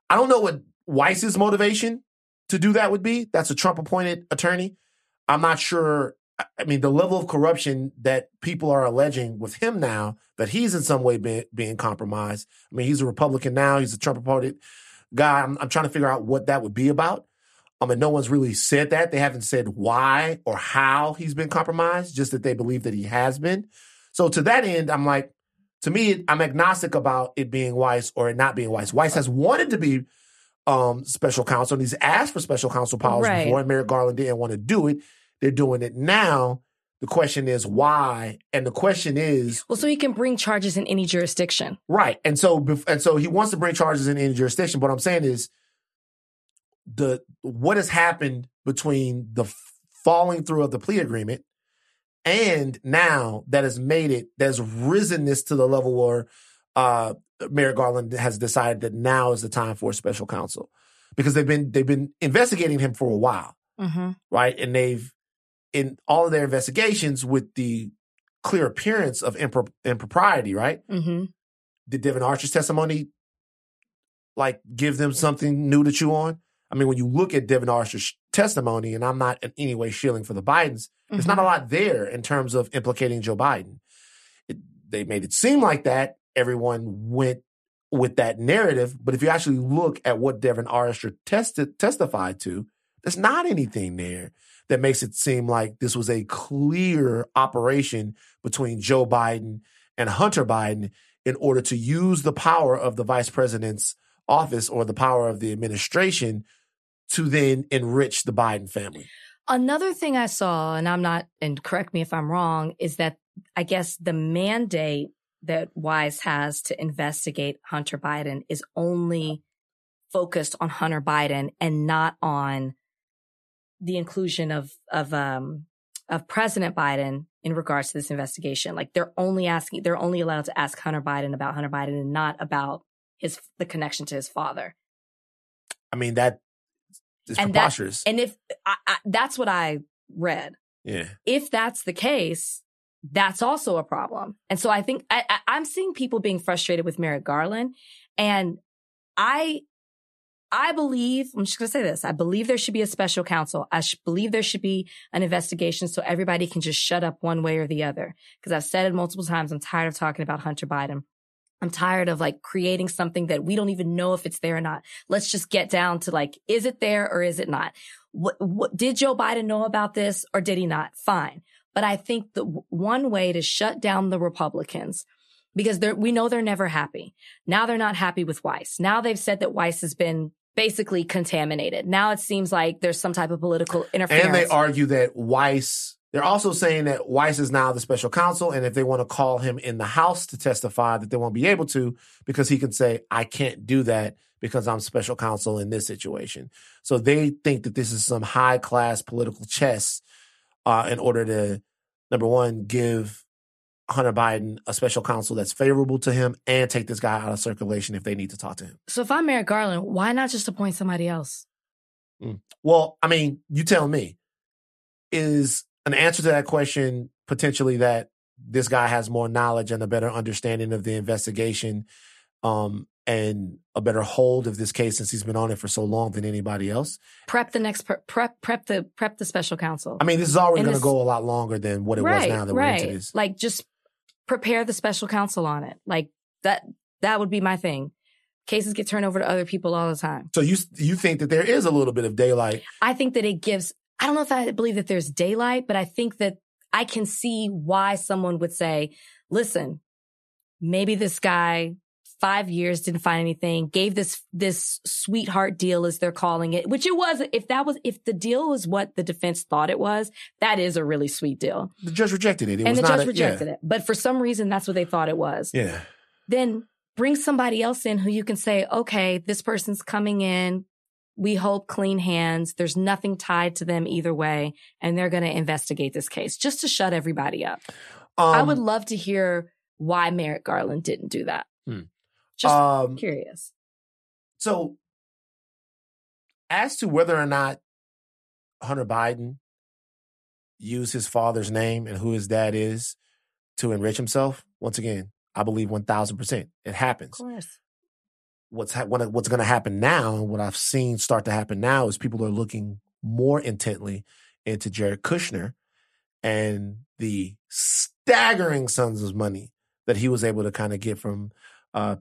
I don't know what Weiss's motivation to do that would be. That's a Trump-appointed attorney. I'm not sure. I mean, the level of corruption that people are alleging with him now, that he's in some way being compromised. I mean, he's a Republican now. He's a Trump-appointed guy. I'm trying to figure out what that would be about. And no one's really said that. They haven't said why or how he's been compromised, just that they believe that he has been. So to that end, I'm like, to me, I'm agnostic about it being Weiss or it not being Weiss. Weiss has wanted to be special counsel, and he's asked for special counsel powers before, and Merrick Garland didn't want to do it. They're doing it now. The question is why, and the question is... Well, so he can bring charges in any jurisdiction. Right. And so he wants to bring charges in any jurisdiction, but what I'm saying is what has happened between the falling through of the plea agreement and now that has made it, that's risen this to the level where Merrick Garland has decided that now is the time for special counsel, because they've been investigating him for a while. Mm-hmm. Right. And they've, in all of their investigations, with the clear appearance of impropriety, right? Mm-hmm. Did Devin Archer's testimony, like, give them something new to chew on? I mean, when you look at Devin Archer's testimony, and I'm not in any way shilling for the Bidens, mm-hmm. there's not a lot there in terms of implicating Joe Biden. They made it seem like that. Everyone went with that narrative. But if you actually look at what Devin Archer testified to, there's not anything there that makes it seem like this was a clear operation between Joe Biden and Hunter Biden in order to use the power of the vice president's office or the power of the administration to then enrich the Biden family. Another thing I saw, and correct me if I'm wrong, is that I guess the mandate that Weiss has to investigate Hunter Biden is only focused on Hunter Biden and not on the inclusion of President Biden in regards to this investigation. Like, they're only allowed to ask Hunter Biden about Hunter Biden and not about the connection to his father. I mean, that is preposterous. And if that's what I read. Yeah. If that's the case, that's also a problem. And so I think I'm seeing people being frustrated with Merrick Garland, and I believe, I'm just going to say this, I believe there should be a special counsel. I believe there should be an investigation so everybody can just shut up one way or the other. Because I've said it multiple times, I'm tired of talking about Hunter Biden. I'm tired of, like, creating something that we don't even know if it's there or not. Let's just get down to, like, is it there or is it not? What did Joe Biden know about this or did he not? Fine. But I think the one way to shut down the Republicans, because we know they're never happy. Now they're not happy with Weiss. Now they've said that Weiss has been basically contaminated. Now it seems like there's some type of political interference. And they argue that Weiss, they're also saying that Weiss is now the special counsel, and if they want to call him in the House to testify, that they won't be able to, because he can say, I can't do that because I'm special counsel in this situation. So they think that this is some high-class political chess in order to, number one, give Hunter Biden a special counsel that's favorable to him and take this guy out of circulation if they need to talk to him. So if I'm Merrick Garland, why not just appoint somebody else? Well, I mean, you tell me. Is an answer to that question potentially that this guy has more knowledge and a better understanding of the investigation and a better hold of this case since he's been on it for so long than anybody else? Prep the special counsel. I mean, this is already going to go a lot longer than what it was now that we're into this. Like, just prepare the special counsel on it. Like, that would be my thing. Cases get turned over to other people all the time. So you think that there is a little bit of daylight? I think that it gives, I don't know if I believe that there's daylight, but I think that I can see why someone would say, listen, maybe this guy 5 years didn't find anything, gave this sweetheart deal, as they're calling it, which it was. If the deal was what the defense thought it was, that is a really sweet deal. The judge rejected it. It. But for some reason, that's what they thought it was. Yeah. Then bring somebody else in who you can say, okay, this person's coming in. We hope clean hands. There's nothing tied to them either way. And they're going to investigate this case just to shut everybody up. I would love to hear why Merrick Garland didn't do that. Just curious. So as to whether or not Hunter Biden use his father's name and who his dad is to enrich himself, once again, I believe 1,000%. It happens. Of course. What's going to happen now, what I've seen start to happen now, is people are looking more intently into Jared Kushner and the staggering sums of money that he was able to kind of get from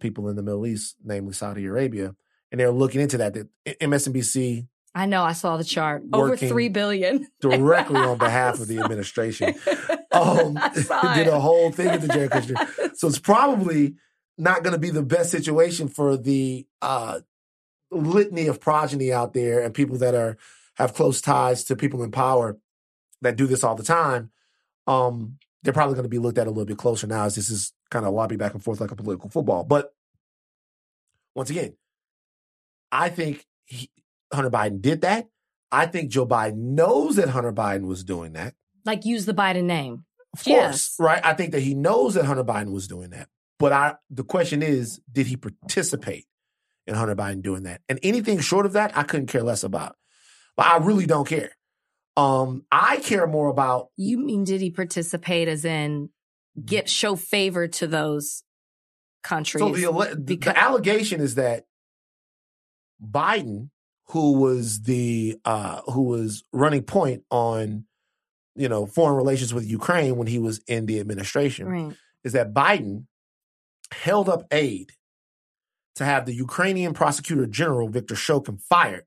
people in the Middle East, namely Saudi Arabia. And they're looking into that. MSNBC. I know. I saw the chart. Over $3 billion. Directly on behalf of the administration. Did a whole thing with the Jared Kushner. So it's probably not going to be the best situation for the litany of progeny out there and people that have close ties to people in power that do this all the time. They're probably going to be looked at a little bit closer now, as this is kind of lobby back and forth like a political football. But once again, I think Hunter Biden did that. I think Joe Biden knows that Hunter Biden was doing that. Like, use the Biden name. Of course, yes. Right? I think that he knows that Hunter Biden was doing that. But the question is, did he participate in Hunter Biden doing that? And anything short of that, I couldn't care less about. But I really don't care. I care more about... You mean, did he participate as in show favor to those countries? So the allegation is that Biden, who was running point on, foreign relations with Ukraine when he was in the administration, right, is that Biden held up aid to have the Ukrainian prosecutor general, Victor Shokin, fired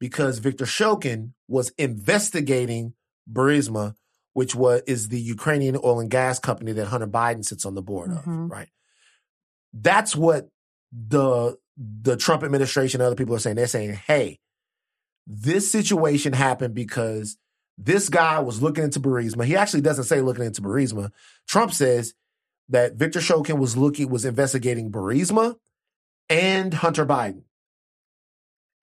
because Victor Shokin was investigating Burisma, which is the Ukrainian oil and gas company that Hunter Biden sits on the board of, right? That's what the Trump administration and other people are saying. They're saying, hey, this situation happened because this guy was looking into Burisma. He actually doesn't say looking into Burisma. Trump says that Victor Shokin was investigating Burisma and Hunter Biden.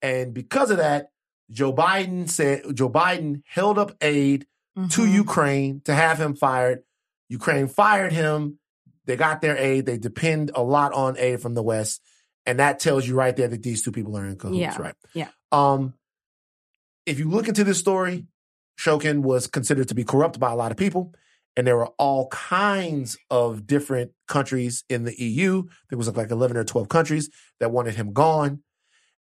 And because of that, Joe Biden held up aid to Ukraine to have him fired. Ukraine fired him. They got their aid. They depend a lot on aid from the West. And that tells you right there that these two people are in cahoots, right? Yeah. If you look into this story, Shokin was considered to be corrupt by a lot of people. And there were all kinds of different countries in the EU. There was like 11 or 12 countries that wanted him gone.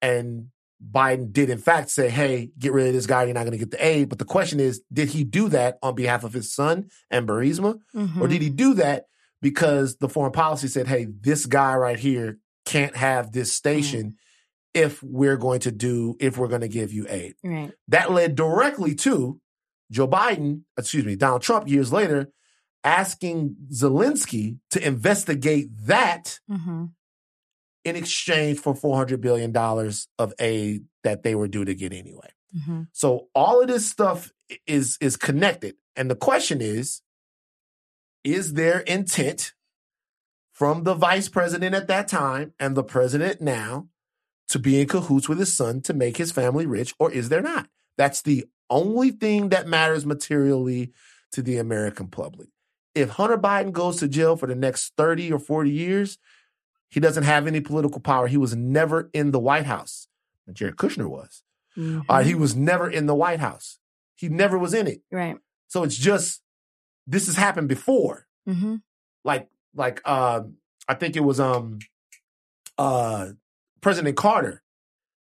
And Biden did, in fact, say, hey, get rid of this guy. You're not going to get the aid. But the question is, did he do that on behalf of his son and Burisma? Or did he do that because the foreign policy said, hey, this guy right here can't have this station if we're going to give you aid? Right. That led directly to Donald Trump years later, asking Zelensky to investigate that in exchange for $400 billion of aid that they were due to get anyway. So all of this stuff is connected. And the question is there intent from the vice president at that time and the president now to be in cahoots with his son to make his family rich, or is there not? That's the only thing that matters materially to the American public. If Hunter Biden goes to jail for the next 30 or 40 years, he doesn't have any political power. He was never in the White House. Jared Kushner was. He was never in the White House. He never was in it. Right. So it's just, this has happened before. I think it was President Carter.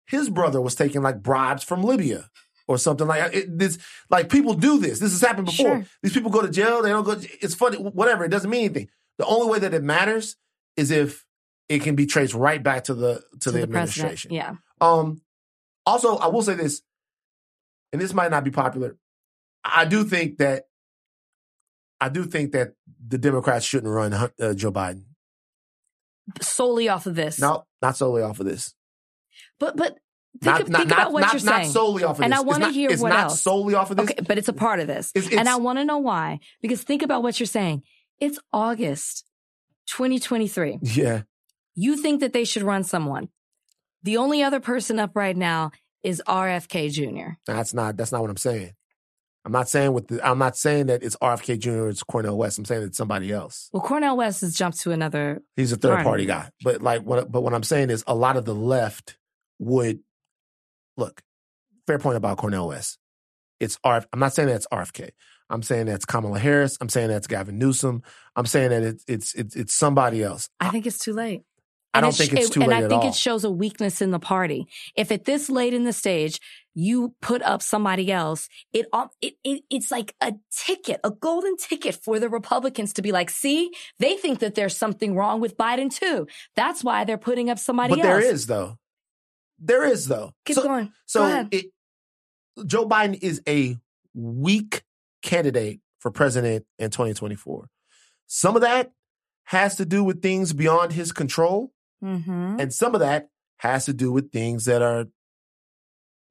His brother was taking bribes from Libya. Or something like this. People do this. This has happened before. Sure. These people go to jail. They don't go. It's funny. Whatever. It doesn't mean anything. The only way that it matters is if it can be traced right back to the administration. President. Yeah. Also, I will say this, and this might not be popular. I do think that the Democrats shouldn't run Joe Biden solely off of this. No, not solely off of this. But. Think about what you're saying. Not solely off of this. And I want to hear what else. It's not solely off of this. Okay, but it's a part of this. And I want to know why. Because think about what you're saying. It's August 2023. Yeah. You think that they should run someone. The only other person up right now is RFK Jr. That's not what I'm saying. I'm not saying that it's RFK Jr. or it's Cornel West. I'm saying it's somebody else. Well, Cornel West has jumped to another. He's a third party guy. But what I'm saying is a lot of the left would... Look, fair point about Cornel West. It's RFK. I'm not saying that's RFK. I'm saying that's Kamala Harris. I'm saying that's Gavin Newsom. I'm saying that it's somebody else. I think it's too late. I don't think it's too late at all. And I think it shows a weakness in the party. If at this late in the stage you put up somebody else, it's like a ticket, a golden ticket for the Republicans to be like, see, they think that there's something wrong with Biden too. That's why they're putting up somebody else. But there is, though. There is, though. Keep going. So Joe Biden is a weak candidate for president in 2024. Some of that has to do with things beyond his control. Mm-hmm. And some of that has to do with things that are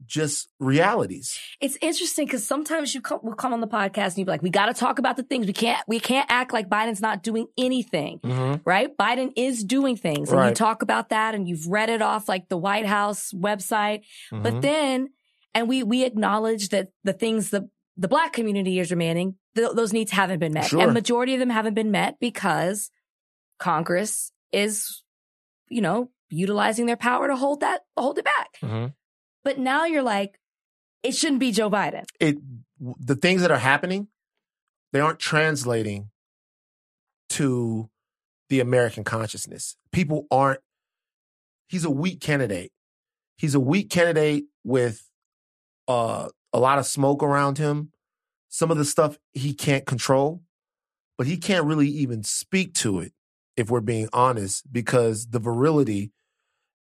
just realities. It's interesting because sometimes we'll come on the podcast and you'll be like, we got to talk about the things. We can't act like Biden's not doing anything, mm-hmm. right? Biden is doing things. And you talk about that and you've read it off like the White House website. Mm-hmm. But then, and we acknowledge that the things that the Black community is demanding, those needs haven't been met. Sure. And majority of them haven't been met because Congress is, utilizing their power to hold it back. Mm-hmm. But now you're like, it shouldn't be Joe Biden. The things that are happening, they aren't translating to the American consciousness. He's a weak candidate. He's a weak candidate with a lot of smoke around him. Some of the stuff he can't control, but he can't really even speak to it, if we're being honest, because the virility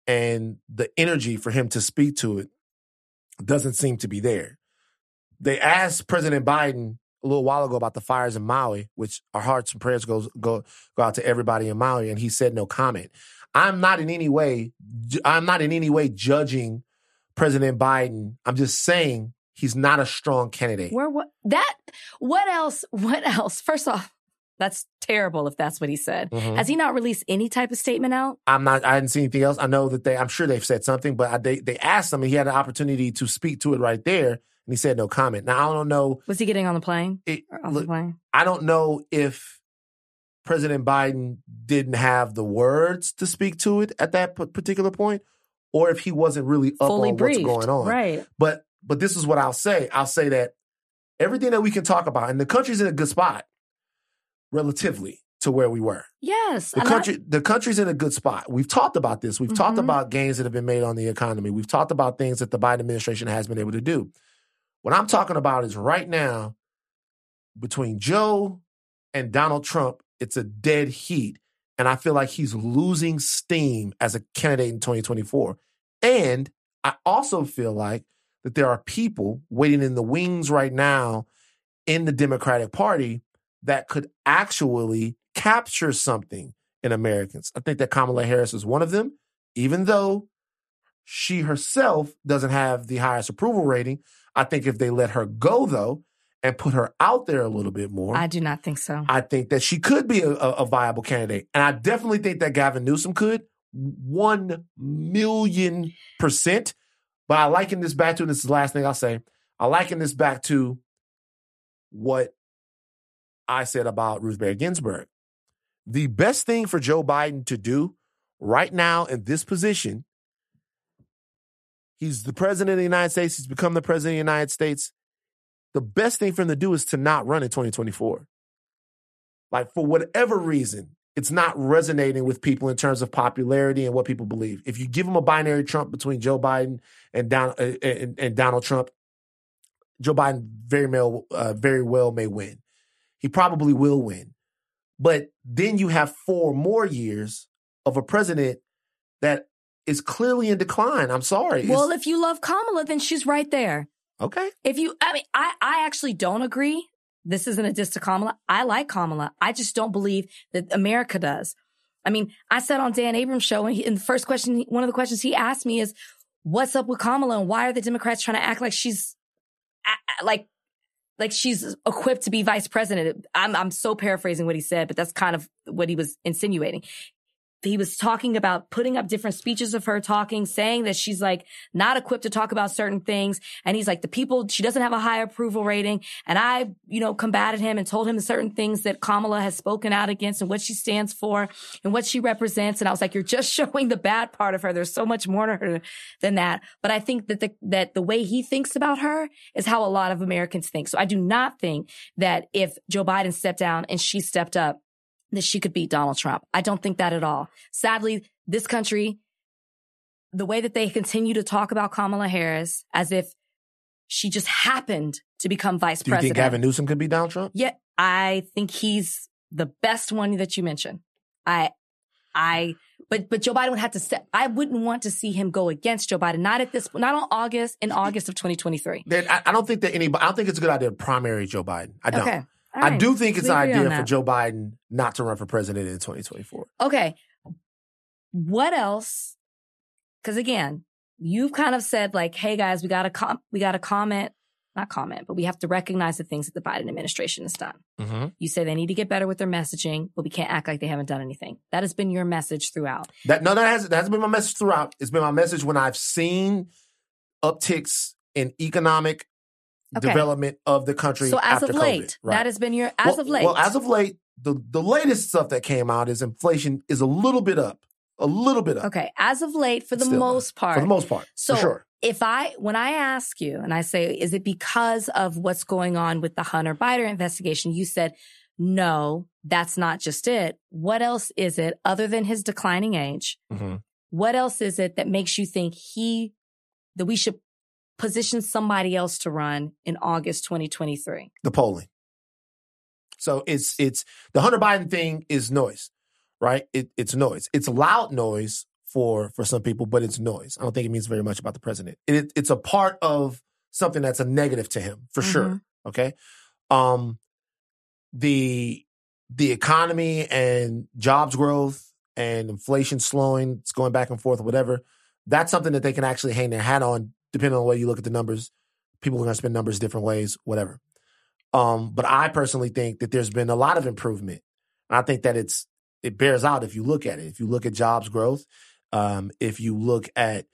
and the energy for him to speak to it doesn't seem to be there. They asked President Biden a little while ago about the fires in Maui, which our hearts and prayers go out to everybody in Maui, and he said no comment. I'm not in any way judging President Biden. I'm just saying he's not a strong candidate. What else? First off, that's terrible if that's what he said. Mm-hmm. Has he not released any type of statement out? I hadn't seen anything else. I know that I'm sure they've said something, but they asked him and he had an opportunity to speak to it right there and he said no comment. Now, I don't know. Was he getting on the plane? I don't know if President Biden didn't have the words to speak to it at that particular point or if he wasn't really up fully on briefed. What's going on. Right. But this is what I'll say. I'll say that everything that we can talk about, and the country's in a good spot. Relatively to where we were. Yes. The country's in a good spot. We've talked about this. We've mm-hmm. talked about gains that have been made on the economy. We've talked about things that the Biden administration has been able to do. What I'm talking about is right now, between Joe and Donald Trump, it's a dead heat. And I feel like he's losing steam as a candidate in 2024. And I also feel like that there are people waiting in the wings right now in the Democratic Party that could actually capture something in Americans. I think that Kamala Harris is one of them, even though she herself doesn't have the highest approval rating. I think if they let her go, though, and put her out there a little bit more. I do not think so. I think that she could be a viable candidate. And I definitely think that Gavin Newsom could, 1,000,000%. But I liken this back to, and this is the last thing I'll say, I liken this back to what I said about Ruth Bader Ginsburg. The best thing for Joe Biden to do right now in this position, he's the president of the United States. He's become the president of the United States. The best thing for him to do is to not run in 2024. Like, for whatever reason, it's not resonating with people in terms of popularity and what people believe. If you give him a binary Trump between Joe Biden and Donald Trump, Joe Biden very well may win. He probably will win. But then you have 4 more years of a president that is clearly in decline. I'm sorry. Well, if you love Kamala, then she's right there. Okay. I actually don't agree. This isn't a diss to Kamala. I like Kamala. I just don't believe that America does. I mean, I sat on Dan Abrams' show and the first question, one of the questions he asked me is, what's up with Kamala and why are the Democrats trying to act like she's like she's equipped to be vice president? I'm so paraphrasing what he said, but that's kind of what he was insinuating. he was talking about putting up different speeches of her talking, saying that she's like not equipped to talk about certain things. And he's like, the people, she doesn't have a high approval rating. And I, you know, combated him and told him certain things that Kamala has spoken out against and what she stands for and what she represents. And I was like, you're just showing the bad part of her. There's so much more to her than that. But I think that the way he thinks about her is how a lot of Americans think. So I do not think that if Joe Biden stepped down and she stepped up, that she could beat Donald Trump. I don't think that at all. Sadly, this country, the way that they continue to talk about Kamala Harris as if she just happened to become vice president. Do you think Gavin Newsom could beat Donald Trump? Yeah, I think he's the best one that you mentioned. But Joe Biden would have to step. I wouldn't want to see him go against Joe Biden. Not at this. Not on August. In August of 2023. I don't think that anybody. I don't think it's a good idea to primary Joe Biden. I don't. Okay. Right. I do think it's an idea for Joe Biden not to run for president in 2024. Okay. What else? Because again, you've kind of said like, hey guys, we got to we have to recognize the things that the Biden administration has done. Mm-hmm. You say they need to get better with their messaging, but we can't act like they haven't done anything. That has been your message throughout. That hasn't been my message throughout. It's been my message when I've seen upticks in economic development of the country. So as of late, that has been your the latest stuff that came out is inflation is a little bit up. Okay, as of late, for the most part, so for sure. When I ask you and I say, is it because of what's going on with the Hunter Biden investigation? You said, no, that's not just it. What else is it other than his declining age? Mm-hmm. What else is it that makes you think that we should position somebody else to run in August 2023. The polling. So it's the Hunter Biden thing is noise, right? It's noise. It's loud noise for some people, but it's noise. I don't think it means very much about the president. It's a part of something that's a negative to him for mm-hmm. sure. Okay, the economy and jobs growth and inflation slowing, it's going back and forth, whatever. That's something that they can actually hang their hat on. Depending on the way you look at the numbers, people are going to spin numbers different ways, whatever. But I personally think that there's been a lot of improvement. And I think that it bears out if you look at it. If you look at jobs growth, if you look at,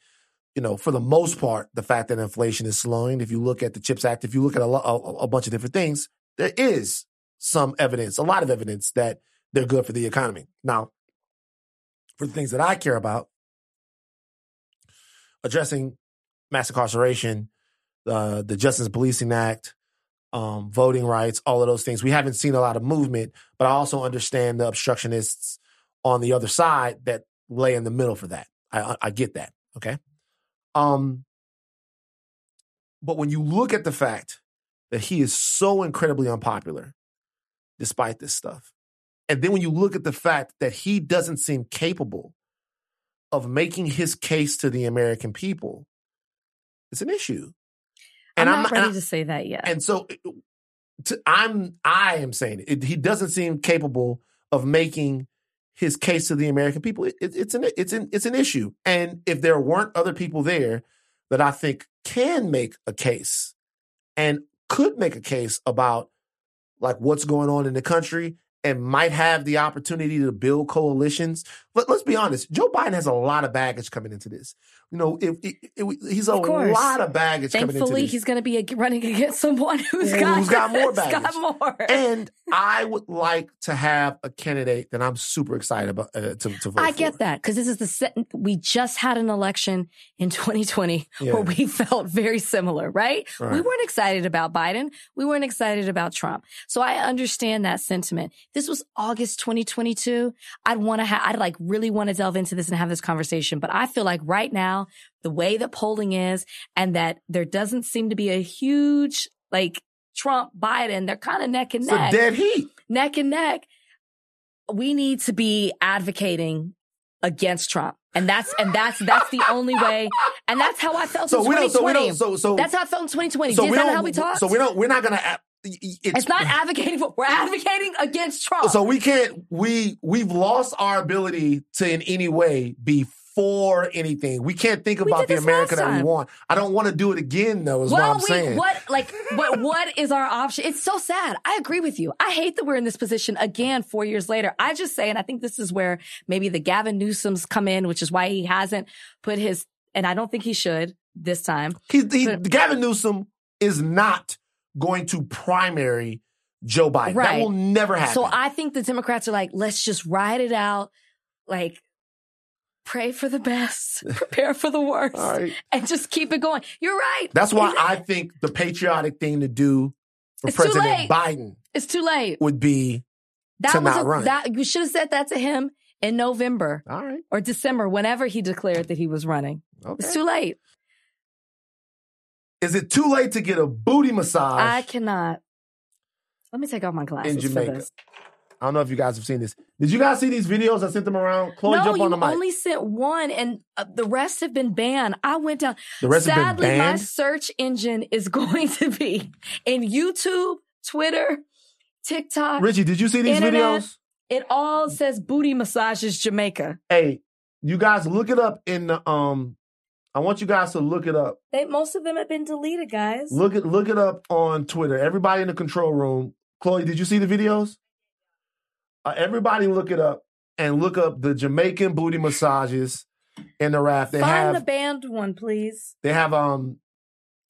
you know, for the most part, the fact that inflation is slowing, if you look at the CHIPS Act, if you look at a bunch of different things, there is some evidence, a lot of evidence that they're good for the economy. Now, for the things that I care about, addressing mass incarceration, the Justice Policing Act, voting rights, all of those things. We haven't seen a lot of movement, but I also understand the obstructionists on the other side that lay in the middle for that. I get that, okay? But when you look at the fact that he is so incredibly unpopular despite this stuff, and then when you look at the fact that he doesn't seem capable of making his case to the American people, it's an issue. And I'm not ready to say that yet. And so I am saying it. He doesn't seem capable of making his case to the American people. It's an issue. And if there weren't other people there that I think can make a case and could make a case about like what's going on in the country and might have the opportunity to build coalitions. But let's be honest, Joe Biden has a lot of baggage coming into this. You know, he's a lot of baggage coming into this. Thankfully, he's going to be running against someone who's got more baggage. And I would like to have a candidate that I'm super excited about to vote for. I get that, because this is we just had an election in 2020 where we felt very similar, right? Right? We weren't excited about Biden. We weren't excited about Trump. So I understand that sentiment. This was August 2022. I'd really want to delve into this and have this conversation. But I feel like right now, the way that polling is and that there doesn't seem to be a huge, like, Trump-Biden, they're kind of neck and neck. It's a dead heat. Neck and neck. We need to be advocating against Trump. And that's the only way. And that's how I felt in 2020. That's how I felt in 2020. Is that how we talked? So we're not going to... It's not advocating for. We're advocating against Trump. So we've lost our ability to in any way be for anything. We can't think about the America that we want. I don't want to do it again, though, is what I'm saying. What is our option? It's so sad. I agree with you. I hate that we're in this position again 4 years later. I just say, and I think this is where maybe the Gavin Newsoms come in, which is why he hasn't put his, and I don't think he should this time. Gavin Newsom is not going to primary Joe Biden. Right. That will never happen. So I think the Democrats are like, let's just ride it out. Like, pray for the best, prepare for the worst, right, and just keep it going. You're right. That's why I think the patriotic thing to do for President Biden would be to not run. You should have said that to him in November or December, whenever he declared that he was running. Okay. It's too late. Is it too late to get a booty massage? I cannot. Let me take off my glasses in Jamaica. For this. I don't know if you guys have seen this. Did you guys see these videos? I sent them around. Chloe, jump on the mic. No, you only sent one, and the rest have been banned. I went down. The rest have been banned? Sadly, my search engine is going to be in YouTube, Twitter, TikTok. Richie, did you see these videos? It all says booty massages Jamaica. Hey, you guys look it up in the... I want you guys to look it up. Most of them have been deleted, guys. Look it up on Twitter. Everybody in the control room. Chloe, did you see the videos? Everybody look it up and look up the Jamaican booty massages in the raft. Find the banned one, please. They have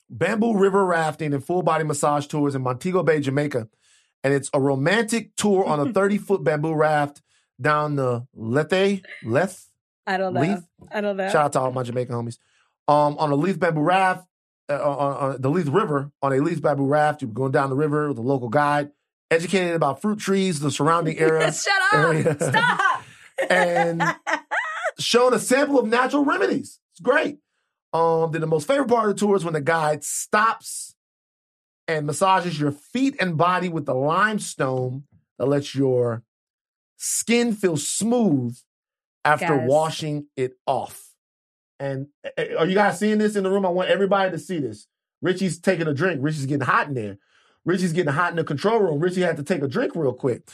bamboo river rafting and full body massage tours in Montego Bay, Jamaica. And it's a romantic tour on a 30-foot bamboo raft down the Lethe. I don't know. Shout out to all my Jamaican homies. On a Leith bamboo raft, on the Leith River, on a Leith bamboo raft, you're going down the river with a local guide. Educated about fruit trees, the surrounding area. Shut up! Stop! And shown a sample of natural remedies. It's great. Then the most favorite part of the tour is when the guide stops and massages your feet and body with the limestone that lets your skin feel smooth after washing it off. And are you guys seeing this in the room? I want everybody to see this. Richie's taking a drink. Richie's getting hot in there. Richie's getting hot in the control room. Richie had to take a drink real quick.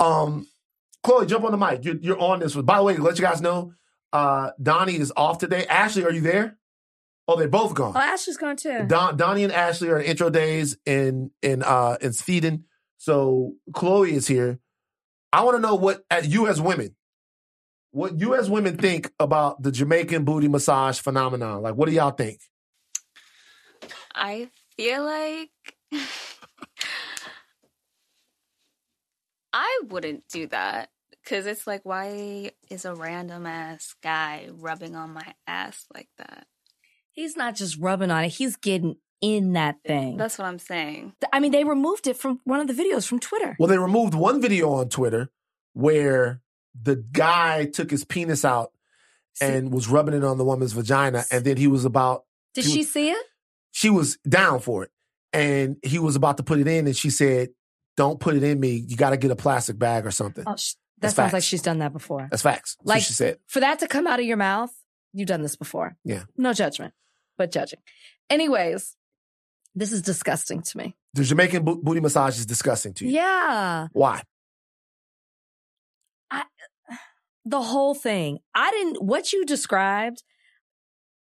Chloe, jump on the mic. You're on this one. By the way, to let you guys know, Donnie is off today. Ashley, are you there? Oh, they're both gone. Oh, Ashley's gone too. Donnie and Ashley are in intro days in Sweden. So Chloe is here. I want to know what you as women think about the Jamaican booty massage phenomenon. Like, what do y'all think? I feel like... I wouldn't do that because it's like, why is a random ass guy rubbing on my ass like that? He's not just rubbing on it. He's getting in that thing. That's what I'm saying. I mean, they removed it from one of the videos from Twitter. Well, they removed one video on Twitter where the guy took his penis out and was rubbing it on the woman's vagina. And then he was about... Did she see it? She was down for it. And he was about to put it in, and she said, "Don't put it in me. You got to get a plastic bag or something." Oh, that sounds like she's done that before. That's facts. Like she said, for that to come out of your mouth, you've done this before. Yeah. No judgment, but judging. Anyways, this is disgusting to me. The Jamaican booty massage is disgusting to you. Yeah. Why? The whole thing. What you described.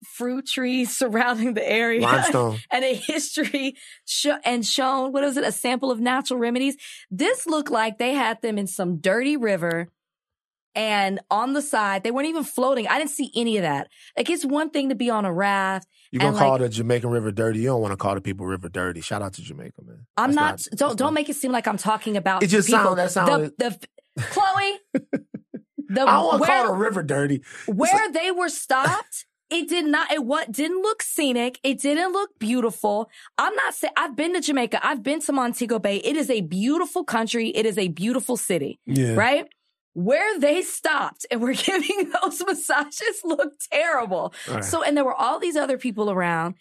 Fruit trees surrounding the area, limestone, and a history shown. What was it? A sample of natural remedies. This looked like they had them in some dirty river, and on the side they weren't even floating. I didn't see any of that. Like, it's one thing to be on a raft. You're gonna call the Jamaican River dirty. You don't want to call the people river dirty. Shout out to Jamaica, man. I'm not. Don't make it seem like I'm talking about. It just sounds that sound. Chloe, I don't want to call the river dirty. Where they were stopped. It did not, didn't look scenic. It didn't look beautiful. I'm not saying, I've been to Jamaica. I've been to Montego Bay. It is a beautiful country. It is a beautiful city, right? Where they stopped and were giving those massages looked terrible. Right. So, and there were all these other people around.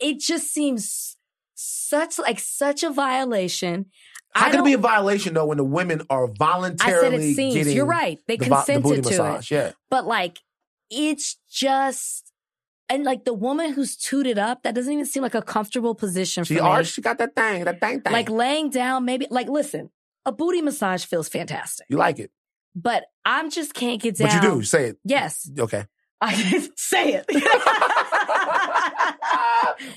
It just seems such a violation. How could it be a violation though when the women are voluntarily getting you're right. They consented the booty massage to it. Yeah. But it's just, and the woman who's tooted up, that doesn't even seem like a comfortable position for me. She got that thing. Like laying down, maybe, listen, a booty massage feels fantastic. You like it. But I just can't get down. But you do, say it. Yes. Okay. I didn't say it.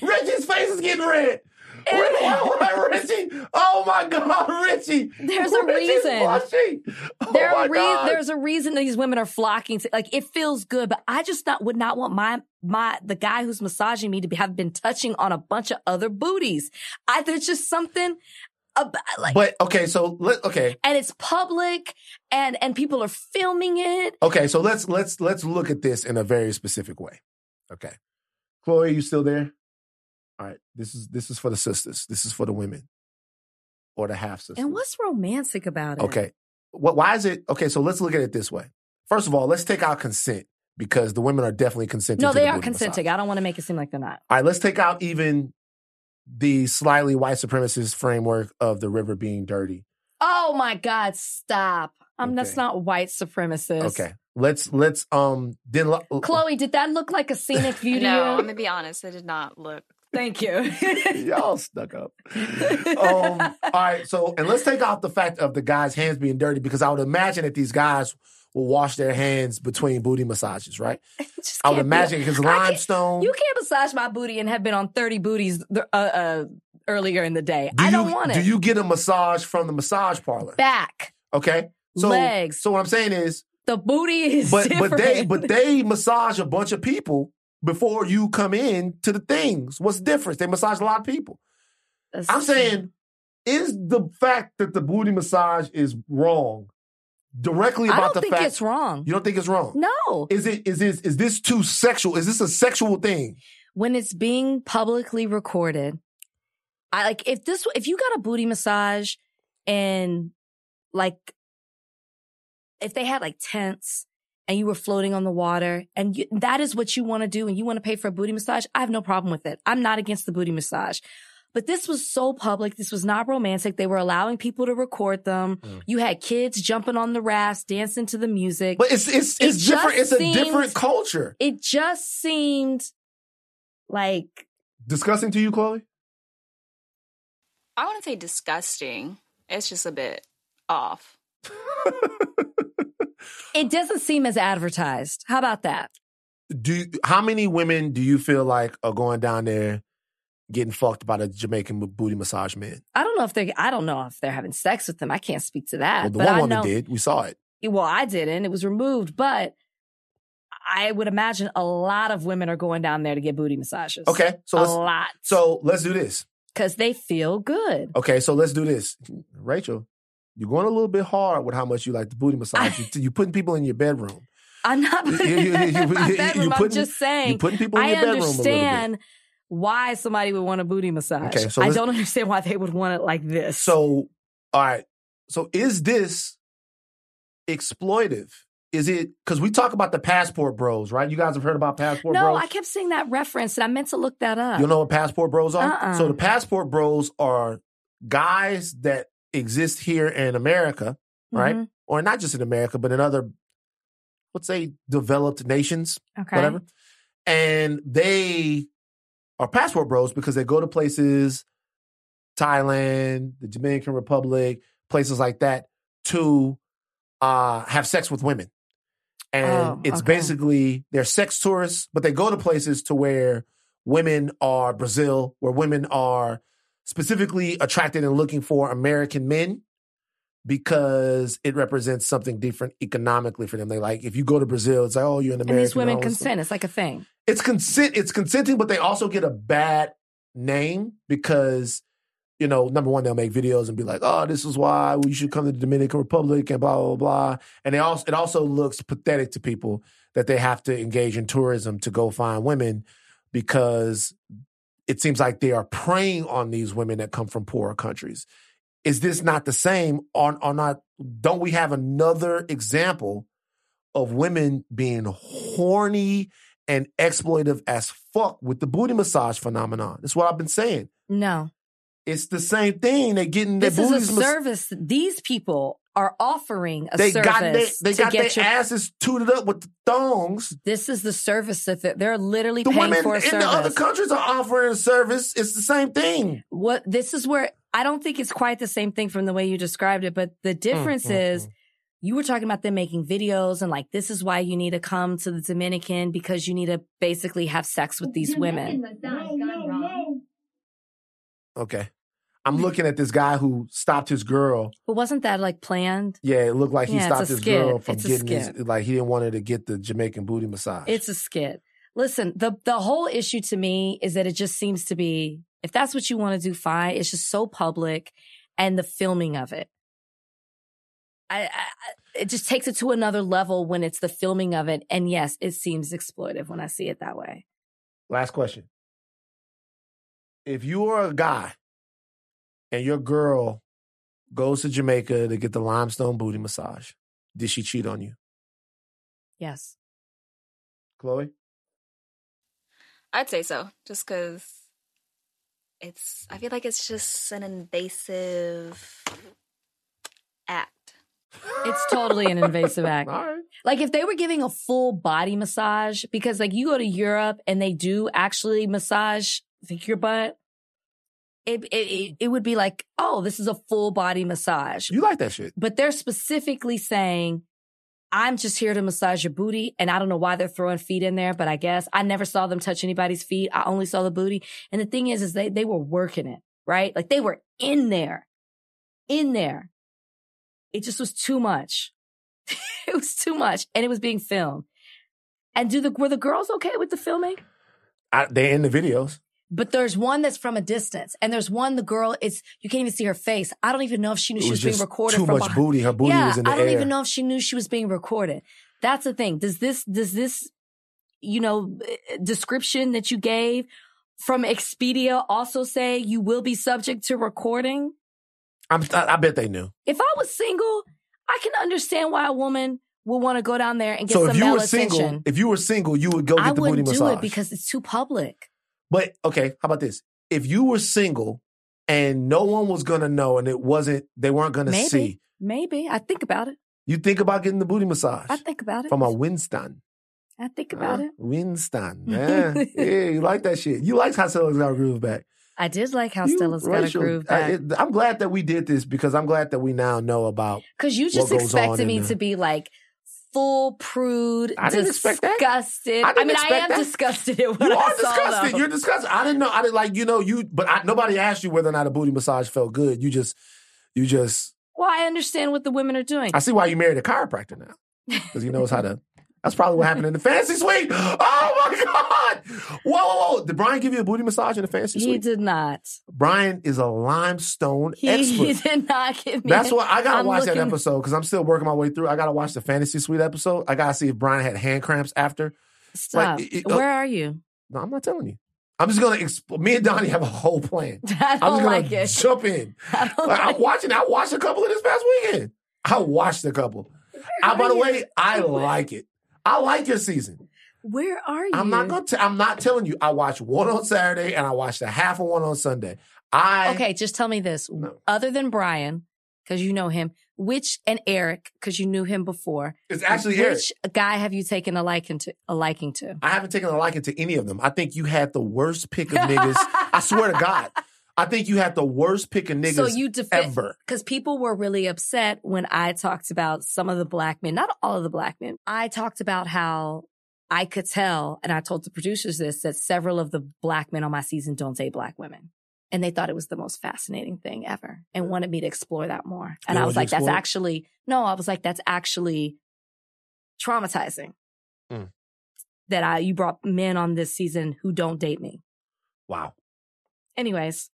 Richie's face is getting red. Richie, oh Richie! Oh my God, Richie! There's a reason. Oh there's a reason that these women are flocking to. Like it feels good, but I just would not want the guy who's massaging me to have been touching on a bunch of other booties. There's just something. And it's public, and people are filming it. Okay, so let's look at this in a very specific way. Okay, Chloe, are you still there? All right, this is for the sisters. This is for the women, or the half sisters. And what's romantic about it? Okay, why is it? Okay, so let's look at it this way. First of all, let's take out consent because the women are definitely consenting. No, they are consenting. I don't want to make it seem like they're not. All right, let's take out even the slightly white supremacist framework of the river being dirty. Oh my God! Stop. That's not white supremacist. Okay. Chloe, did that look like a scenic view to you? No, I'm gonna be honest. It did not look. Thank you. Y'all stuck up. All right. So, and let's take off the fact of the guy's hands being dirty because I would imagine that these guys will wash their hands between booty massages, right? I would imagine because limestone. You can't massage my booty and have been on 30 booties earlier in the day. I don't want it. Do you get a massage from the massage parlor? Back. Okay. So, legs. So what I'm saying is the booty is different. But they massage a bunch of people. Before you come in to the things, what's the difference? They massage a lot of people. I'm saying, is the fact that the booty massage is wrong directly about the fact? I don't think it's wrong. You don't think it's wrong? No. Is this too sexual? Is this a sexual thing? When it's being publicly recorded, if you got a booty massage and if they had tents. And you were floating on the water, and that is what you want to do, and you want to pay for a booty massage, I have no problem with it. I'm not against the booty massage. But this was so public. This was not romantic. They were allowing people to record them. Mm. You had kids jumping on the rafts, dancing to the music. But it's different. It's a different culture. It just seemed like... Disgusting to you, Chloe? I wouldn't say disgusting. It's just a bit off. It doesn't seem as advertised. How about that? How many women do you feel like are going down there getting fucked by the Jamaican booty massage man? I don't know if they're having sex with them. I can't speak to that. Well, one woman did. We saw it. Well, I didn't. It was removed. But I would imagine a lot of women are going down there to get booty massages. Okay. So let's do this. Because they feel good. Okay. So let's do this. Rachel. You're going a little bit hard with how much you like the booty massage. You're putting people in your bedroom. I'm not putting people in my bedroom. I'm just saying. You're putting people in your bedroom a little bit. I understand why somebody would want a booty massage. Okay, so I don't understand why they would want it like this. So, all right. So is this exploitive? Is it, because we talk about the passport bros, right? You guys have heard about passport bros? No, I kept seeing that reference and I meant to look that up. You know what passport bros are? Uh-uh. So the passport bros are guys that exist here in America, right? Mm-hmm. Or not just in America, but in other, let's say, developed nations, whatever. And they are passport bros because they go to places, Thailand, the Dominican Republic, places like that, to have sex with women. And it's basically, they're sex tourists, but they go to places to where women are Brazil, where women are specifically attracted and looking for American men because it represents something different economically for them. They if you go to Brazil, it's like, oh, you're an American. And these women consent. It's like a thing. It's consenting, but they also get a bad name because, number one, they'll make videos and be like, oh, this is why you should come to the Dominican Republic and blah, blah, blah. And it also looks pathetic to people that they have to engage in tourism to go find women because it seems like they are preying on these women that come from poorer countries. Is this not the same? Don't we have another example of women being horny and exploitive as fuck with the booty massage phenomenon? That's what I've been saying. No. It's the same thing. They're getting their booties. This is a service. These people are offering a service. They got their asses tooted up with the thongs. This is the service that they're literally paying for a service. The women in the other countries are offering a service. It's the same thing. This is where I don't think it's quite the same thing from the way you described it, but the difference is you were talking about them making videos and like, this is why you need to come to the Dominican because you need to basically have sex with these women. Okay. I'm looking at this guy who stopped his girl. But wasn't that like planned? Yeah, it looked like he stopped his girl from getting his, like he didn't want her to get the Jamaican booty massage. It's a skit. Listen, the whole issue to me is that it just seems to be, if that's what you want to do, fine. It's just so public and the filming of it. It just takes it to another level when it's the filming of it. And yes, it seems exploitive when I see it that way. Last question. If you are a guy and your girl goes to Jamaica to get the limestone booty massage, did she cheat on you? Yes. Chloe? I'd say so, just because it's, I feel like it's just an invasive act. It's totally an invasive act. Right. Like if they were giving a full body massage, because like you go to Europe and they do actually massage your butt, it would be like, oh, this is a full body massage. You like that shit. But they're specifically saying, I'm just here to massage your booty. And I don't know why they're throwing feet in there, but I guess I never saw them touch anybody's feet. I only saw the booty. And the thing is they were working it, right? Like they were in there. It just was too much. It was too much. And it was being filmed. And were the girls okay with the filming? They're in the videos. But there's one that's from a distance. And there's one, the girl, you can't even see her face. I don't even know if she knew she was being recorded. Too much booty. Her booty was in the air. I don't even know if she knew she was being recorded. That's the thing. Does this, you know, description that you gave from Expedia also say you will be subject to recording? I bet they knew. If I was single, I can understand why a woman would want to go down there and get some male attention. If you were single, you would go get the booty massage. I wouldn't do it because it's too public. But, okay, how about this? If you were single and no one was going to know and they weren't going to see. Maybe. I think about it. You think about getting the booty massage? I think about it. From a Winston. I think about it. Winston, man. Yeah, you like that shit. You like how Stella's got her groove back. I did like how Stella's got a groove back. I'm glad that we did this because I'm glad that we now know about. Because you just expected me to be like full prude, disgusted. I am disgusted at what I saw. You are disgusted. You're disgusted. I didn't know. I didn't like, you know, you. But nobody asked you whether or not a booty massage felt good. You just. Well, I understand what the women are doing. I see why you married a chiropractor now because he knows how to. That's probably what happened in the fantasy suite. Oh, my God. Whoa. Did Brian give you a booty massage in the fantasy suite? He did not. Brian is a limestone expert. He did not give me. That's why I got to watch that episode because I'm still working my way through. I got to watch the fantasy suite episode. I got to see if Brian had hand cramps after. Stop. Like, where are you? No, I'm not telling you. I'm just going to me and Donnie have a whole plan. I'm just going to jump in. I watched a couple of this past weekend. I watched a couple. By the way, I like it. I like your season. Where are you? I'm not telling you. I watch one on Saturday and I watched a half of one on Sunday. Okay, just tell me this. No. Other than Brian, because you know him, and Eric, because you knew him before. It's actually Eric. Which guy have you taken a liking to? I haven't taken a liking to any of them. I think you had the worst pick of niggas. I swear to God. I think you had the worst pick of niggas ever. Because people were really upset when I talked about some of the black men, not all of the black men. I talked about how I could tell, and I told the producers this, that several of the black men on my season don't date black women. And they thought it was the most fascinating thing ever and wanted me to explore that more. And I was like, that's actually traumatizing that you brought men on this season who don't date me. Wow. Anyways.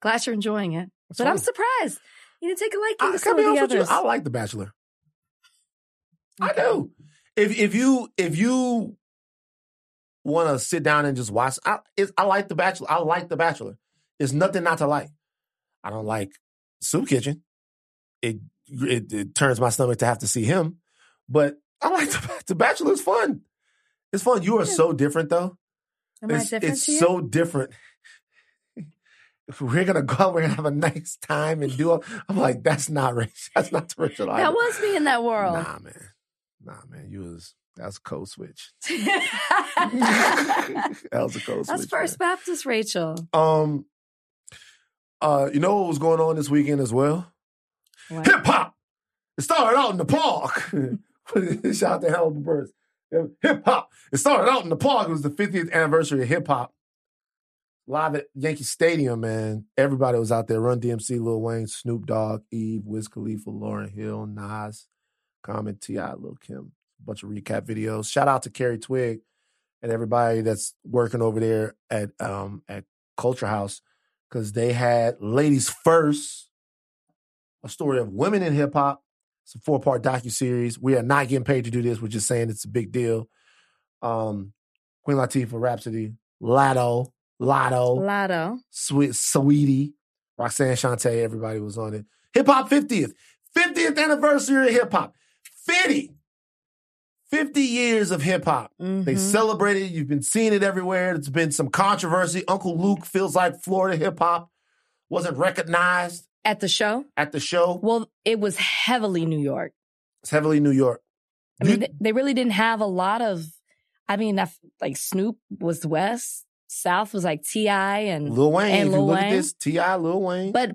Glad you're enjoying it. But I'm surprised. You didn't take a liking to some of the others. I like The Bachelor. Okay. I do. If you want to sit down and just watch, I like The Bachelor. I like The Bachelor. There's nothing not to like. I don't like Soup Kitchen. It turns my stomach to have to see him. But I like The Bachelor. It's fun. It's fun. You are so different, though. Am I different to you? It's so different. We're going to go, we're going to have a nice time and do it. I'm like, that's not Rachel. That's not the Rachel. That was me in that world. Nah, man. That's a code switch. That's First Baptist Rachel. You know what was going on this weekend as well? Hip hop. It started out in the park. Shout out to Hell of the Birds. Hip hop. It started out in the park. It was the 50th anniversary of hip hop. Live at Yankee Stadium, man. Everybody was out there. Run DMC, Lil Wayne, Snoop Dogg, Eve, Wiz Khalifa, Lauryn Hill, Nas, Common, T.I., Lil Kim. A bunch of recap videos. Shout out to Carrie Twig and everybody that's working over there at Culture House, because they had Ladies First, a story of women in hip hop. It's a 4-part docuseries. We are not getting paid to do this. We're just saying it's a big deal. Queen Latifah, Rhapsody, Lotto, Sweetie, Roxanne Shante, everybody was on it. Hip Hop 50th anniversary of hip hop. 50 years of hip hop. Mm-hmm. They celebrated. You've been seeing it everywhere. There's been some controversy. Uncle Luke feels like Florida hip hop wasn't recognized. At the show? At the show. Well, it was heavily New York. It's heavily New York. I mean, they really didn't have a lot of, I mean, like Snoop was West. South was like T.I. and Lil Wayne. And if you look at this, T.I., Lil Wayne. But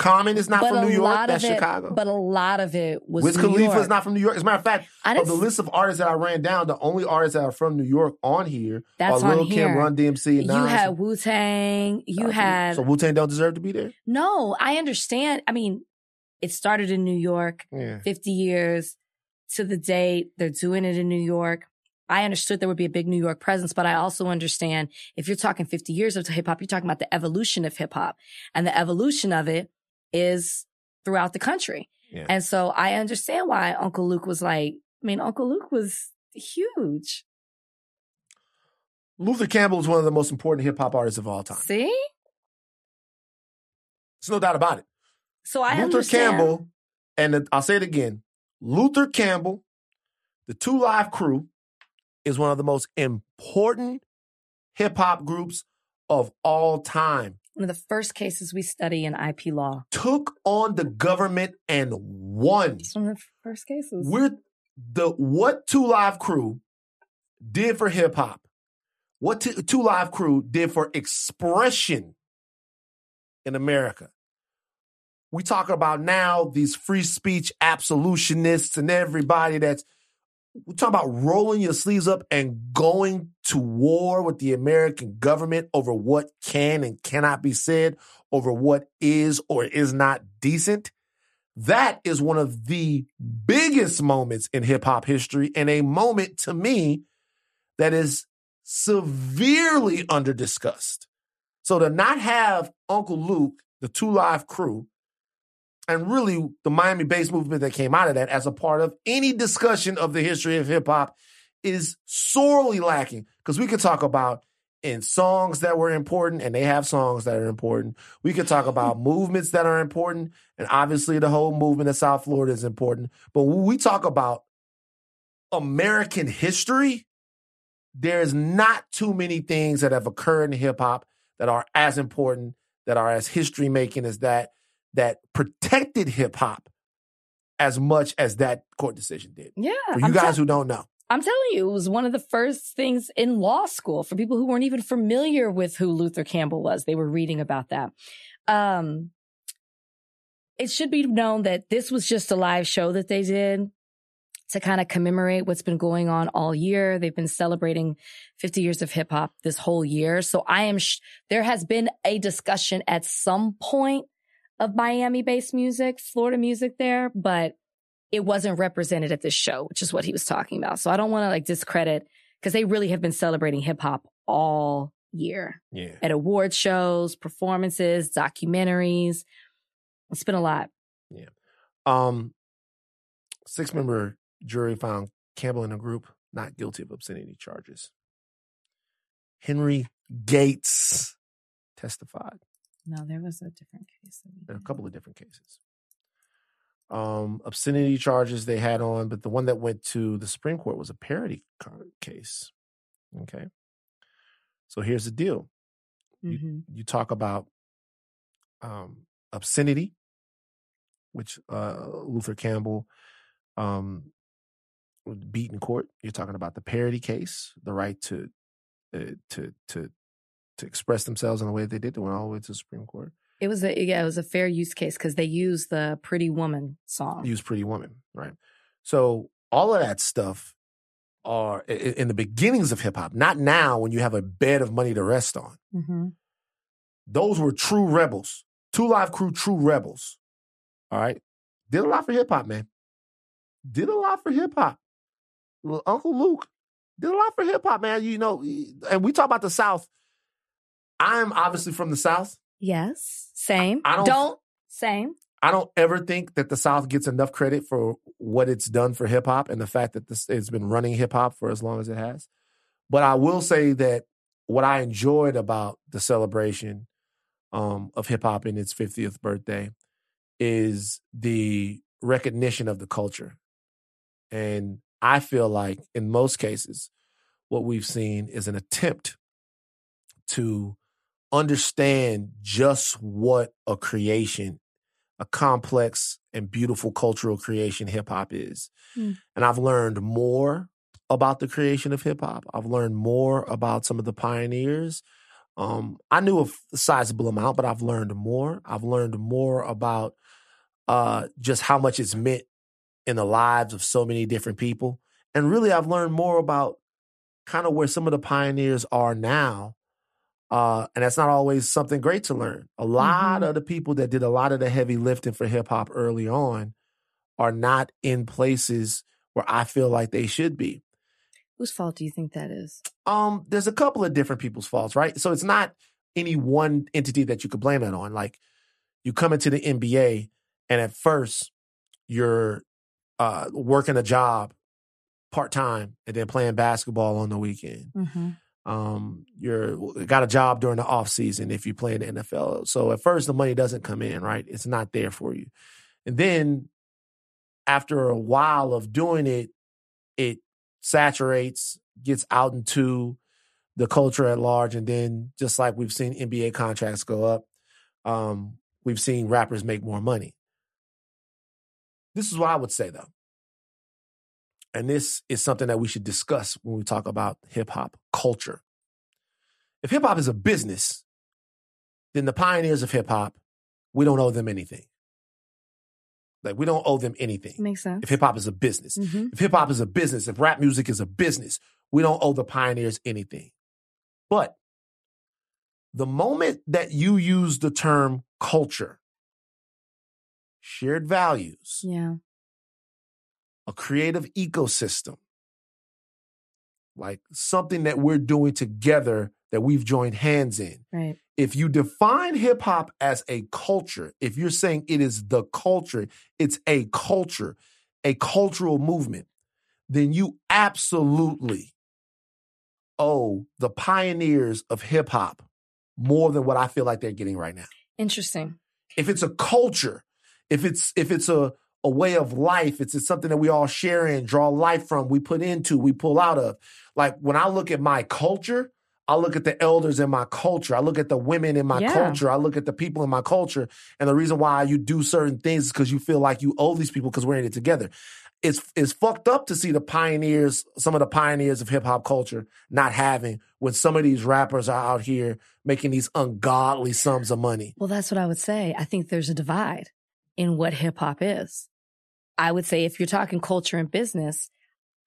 Common is not from New York. That's Chicago. But a lot of it was New York. Wiz Khalifa is not from New York. As a matter of fact, of the list of artists that I ran down, the only artists that are from New York on here are Lil Kim, Run DMC, and Nas. You had Wu-Tang. You had... So Wu-Tang don't deserve to be there? No, I understand. I mean, it started in New York. Yeah. 50 years to the date. They're doing it in New York. I understood there would be a big New York presence, but I also understand if you're talking 50 years of hip hop, you're talking about the evolution of hip hop, and the evolution of it is throughout the country. Yeah. And so I understand why Uncle Luke was like, I mean, Uncle Luke was huge. Luther Campbell is one of the most important hip hop artists of all time. See? There's no doubt about it. So I understand. Luther Campbell, and I'll say it again, Luther Campbell, the 2 Live Crew, is one of the most important hip-hop groups of all time. One of the first cases we study in IP law. Took on the government and won. It's one of the first cases. What 2 Live Crew did for hip-hop, what 2 Live Crew did for expression in America. We talk about now these free speech absolutionists and everybody that's... We're talking about rolling your sleeves up and going to war with the American government over what can and cannot be said, over what is or is not decent. That is one of the biggest moments in hip-hop history, and a moment to me that is severely under-discussed. So to not have Uncle Luke, the 2 Live Crew, and really the Miami-based movement that came out of that as a part of any discussion of the history of hip-hop is sorely lacking. Because we could talk about in songs that were important, and they have songs that are important. We could talk about movements that are important, and obviously the whole movement of South Florida is important. But when we talk about American history, there's not too many things that have occurred in hip-hop that are as important, that are as history-making as that protected hip-hop as much as that court decision did. Yeah. For you guys who don't know. I'm telling you, it was one of the first things in law school for people who weren't even familiar with who Luther Campbell was. They were reading about that. It should be known that this was just a live show that they did to kind of commemorate what's been going on all year. They've been celebrating 50 years of hip-hop this whole year. So there has been a discussion at some point of Miami-based music, Florida music there, but it wasn't represented at this show, which is what he was talking about. So I don't want to discredit, because they really have been celebrating hip-hop all year. Yeah. At award shows, performances, documentaries. It's been a lot. Yeah. 6-member jury found Campbell and the group not guilty of obscenity charges. Henry Gates testified. No, there was a different case. A couple of different cases. Obscenity charges they had on, but the one that went to the Supreme Court was a parody case. Okay. So here's the deal. Mm-hmm. You talk about obscenity, which Luther Campbell beat in court. You're talking about the parody case, the right to express themselves in the way that they did. They went all the way to the Supreme Court. It was a, yeah, it was a fair use case because they used the Pretty Woman song. Used Pretty Woman, right? So all of that stuff are in the beginnings of hip hop, not now when you have a bed of money to rest on. Mm-hmm. Those were true rebels. Two Live Crew, true rebels. All right? Did a lot for hip hop, man. Did a lot for hip hop. Uncle Luke did a lot for hip hop, man. You know, and we talk about the South. I'm obviously from the South. Yes, same. I don't. I don't ever think that the South gets enough credit for what it's done for hip hop and the fact that this, it's been running hip hop for as long as it has. But I will say that what I enjoyed about the celebration of hip hop in its 50th birthday is the recognition of the culture. And I feel like in most cases, what we've seen is an attempt to understand just what a creation, a complex and beautiful cultural creation hip-hop is. Mm. And I've learned more about the creation of hip-hop. I've learned more about some of the pioneers. I knew a sizable amount, but I've learned more. I've learned more about just how much it's meant in the lives of so many different people. And really, I've learned more about kind of where some of the pioneers are now. And that's not always something great to learn. A lot of the people that did a lot of the heavy lifting for hip hop early on are not in places where I feel like they should be. Whose fault do you think that is? There's a couple of different people's faults, right? So it's not any one entity that you could blame that on. Like you come into the NBA and at first you're working a job part-time and then playing basketball on the weekend. Mm-hmm. You're got a job during the off season if you play in the NFL. So at first the money doesn't come in, right? It's not there for you. And then after a while of doing it, it saturates, gets out into the culture at large. And then just like we've seen NBA contracts go up, we've seen rappers make more money. This is what I would say though. And this is something that we should discuss when we talk about hip-hop culture. If hip-hop is a business, then the pioneers of hip-hop, we don't owe them anything. Like, we don't owe them anything. Makes sense. If hip-hop is a business. Mm-hmm. If hip-hop is a business, if rap music is a business, we don't owe the pioneers anything. But the moment that you use the term culture, shared values. Yeah. A creative ecosystem, like something that we're doing together that we've joined hands in. Right. If you define hip hop as a culture, if you're saying it is the culture, it's a culture, a cultural movement, then you absolutely owe the pioneers of hip hop more than what I feel like they're getting right now. Interesting. If it's a culture, if it's a way of life. It's something that we all share in, draw life from, we put into, we pull out of. Like when I look at my culture, I look at the elders in my culture. I look at the women in my culture. I look at the people in my culture. And the reason why you do certain things is because you feel like you owe these people because we're in it together. It's fucked up to see the pioneers, some of the pioneers of hip hop culture not having when some of these rappers are out here making these ungodly sums of money. Well, that's what I would say. I think there's a divide in what hip hop is. I would say if you're talking culture and business,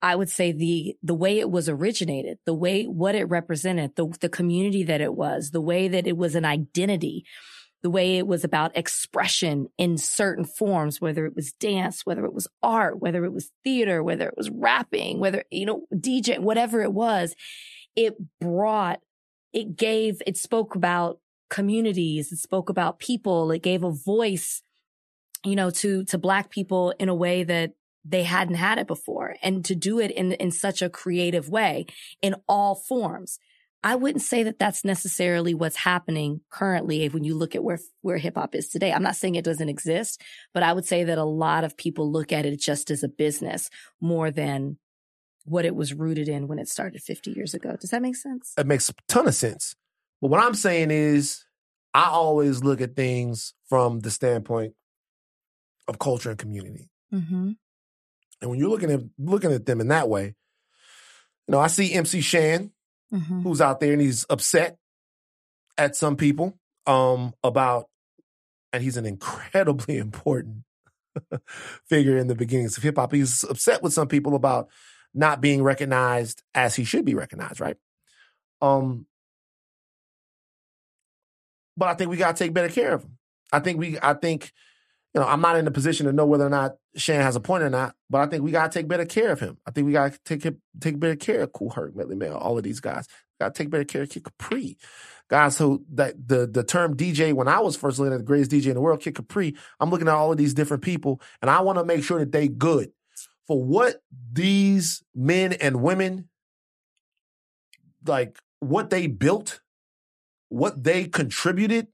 I would say the way it was originated, the way what it represented, the community that it was, the way that it was an identity, the way it was about expression in certain forms, whether it was dance, whether it was art, whether it was theater, whether it was rapping, whether, you know, DJ, whatever it was, it spoke about communities, it spoke about people, it gave a voice, you know, to Black people in a way that they hadn't had it before, and to do it in such a creative way in all forms. I wouldn't say that that's necessarily what's happening currently when you look at where hip hop is today. I'm not saying it doesn't exist, but I would say that a lot of people look at it just as a business more than what it was rooted in when it started 50 years ago. Does that make sense? It makes a ton of sense. But what I'm saying is I always look at things from the standpoint of culture and community, and when you're looking at them in that way, you know, I see MC Shan, who's out there and he's upset at some people about and he's an incredibly important figure in the beginnings of hip hop. He's upset with some people about not being recognized as he should be recognized, right? But I think we gotta take better care of him. I think, you know, I'm not in a position to know whether or not Shan has a point or not, but I think we gotta take better care of him. I think we gotta take better care of Kool Herc, Medley Mel, all of these guys. We gotta take better care of Kid Capri. Guys who that the term DJ, when I was first looking at the greatest DJ in the world, Kid Capri, I'm looking at all of these different people, and I wanna make sure that they good for what these men and women, like what they built, what they contributed,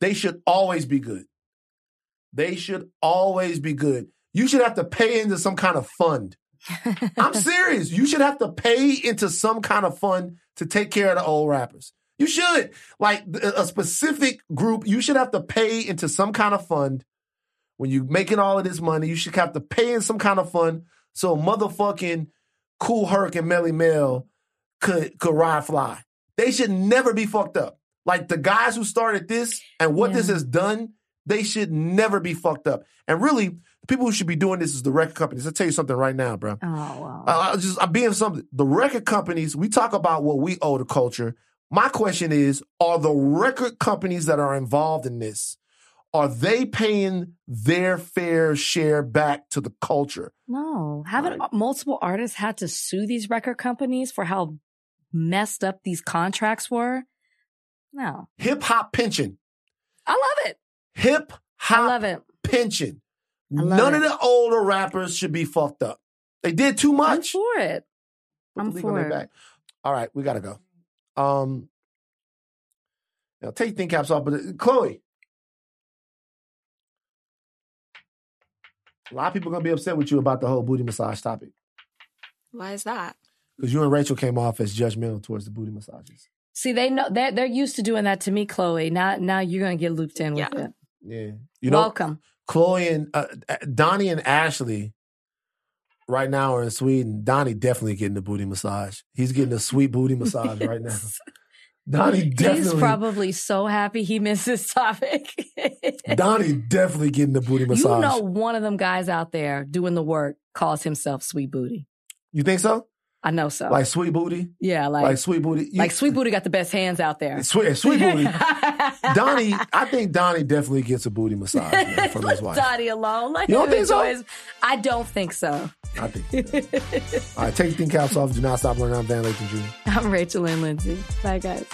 they should always be good. They should always be good. You should have to pay into some kind of fund. I'm serious. You should have to pay into some kind of fund to take care of the old rappers. You should. Like a specific group, you should have to pay into some kind of fund. When you're making all of this money, you should have to pay in some kind of fund so motherfucking Kool Herc and Melly Mel could ride fly. They should never be fucked up. Like the guys who started this and what this has done, they should never be fucked up. And really, the people who should be doing this is the record companies. I'll tell you something right now, bro. Oh, wow. I'm being something. The record companies, we talk about what we owe the culture. My question is, are the record companies that are involved in this, are they paying their fair share back to the culture? No. Haven't multiple artists had to sue these record companies for how messed up these contracts were? No. Hip-hop pension. I love it. Hip-hop pension. None of the older rappers should be fucked up. They did too much. I'm for it. I'm for it. Back. All right, we got to go. Now take think caps off, but Chloe. A lot of people are going to be upset with you about the whole booty massage topic. Why is that? Because you and Rachel came off as judgmental towards the booty massages. See, they know they're used to doing that to me, Chloe. Now you're going to get looped in with it. Yeah. You know, welcome. Chloe and Donnie and Ashley right now are in Sweden. Donnie definitely getting a booty massage. He's getting a sweet booty massage right now. Donnie definitely. He's probably so happy he missed this topic. Donnie definitely getting the booty massage. You know one of them guys out there doing the work calls himself Sweet Booty. You think so? I know so. Like Sweet Booty? Yeah, like Sweet Booty. Like Sweet Booty got the best hands out there. Sweet Booty. Donnie, I think Donnie definitely gets a booty massage from his wife. Donnie alone. Like, you don't think so? I don't think so. I think so. All right, take your thinking caps off. Do not stop learning. I'm Van Lathan Jr. I'm Rachel Lynn Lindsay. Bye, guys.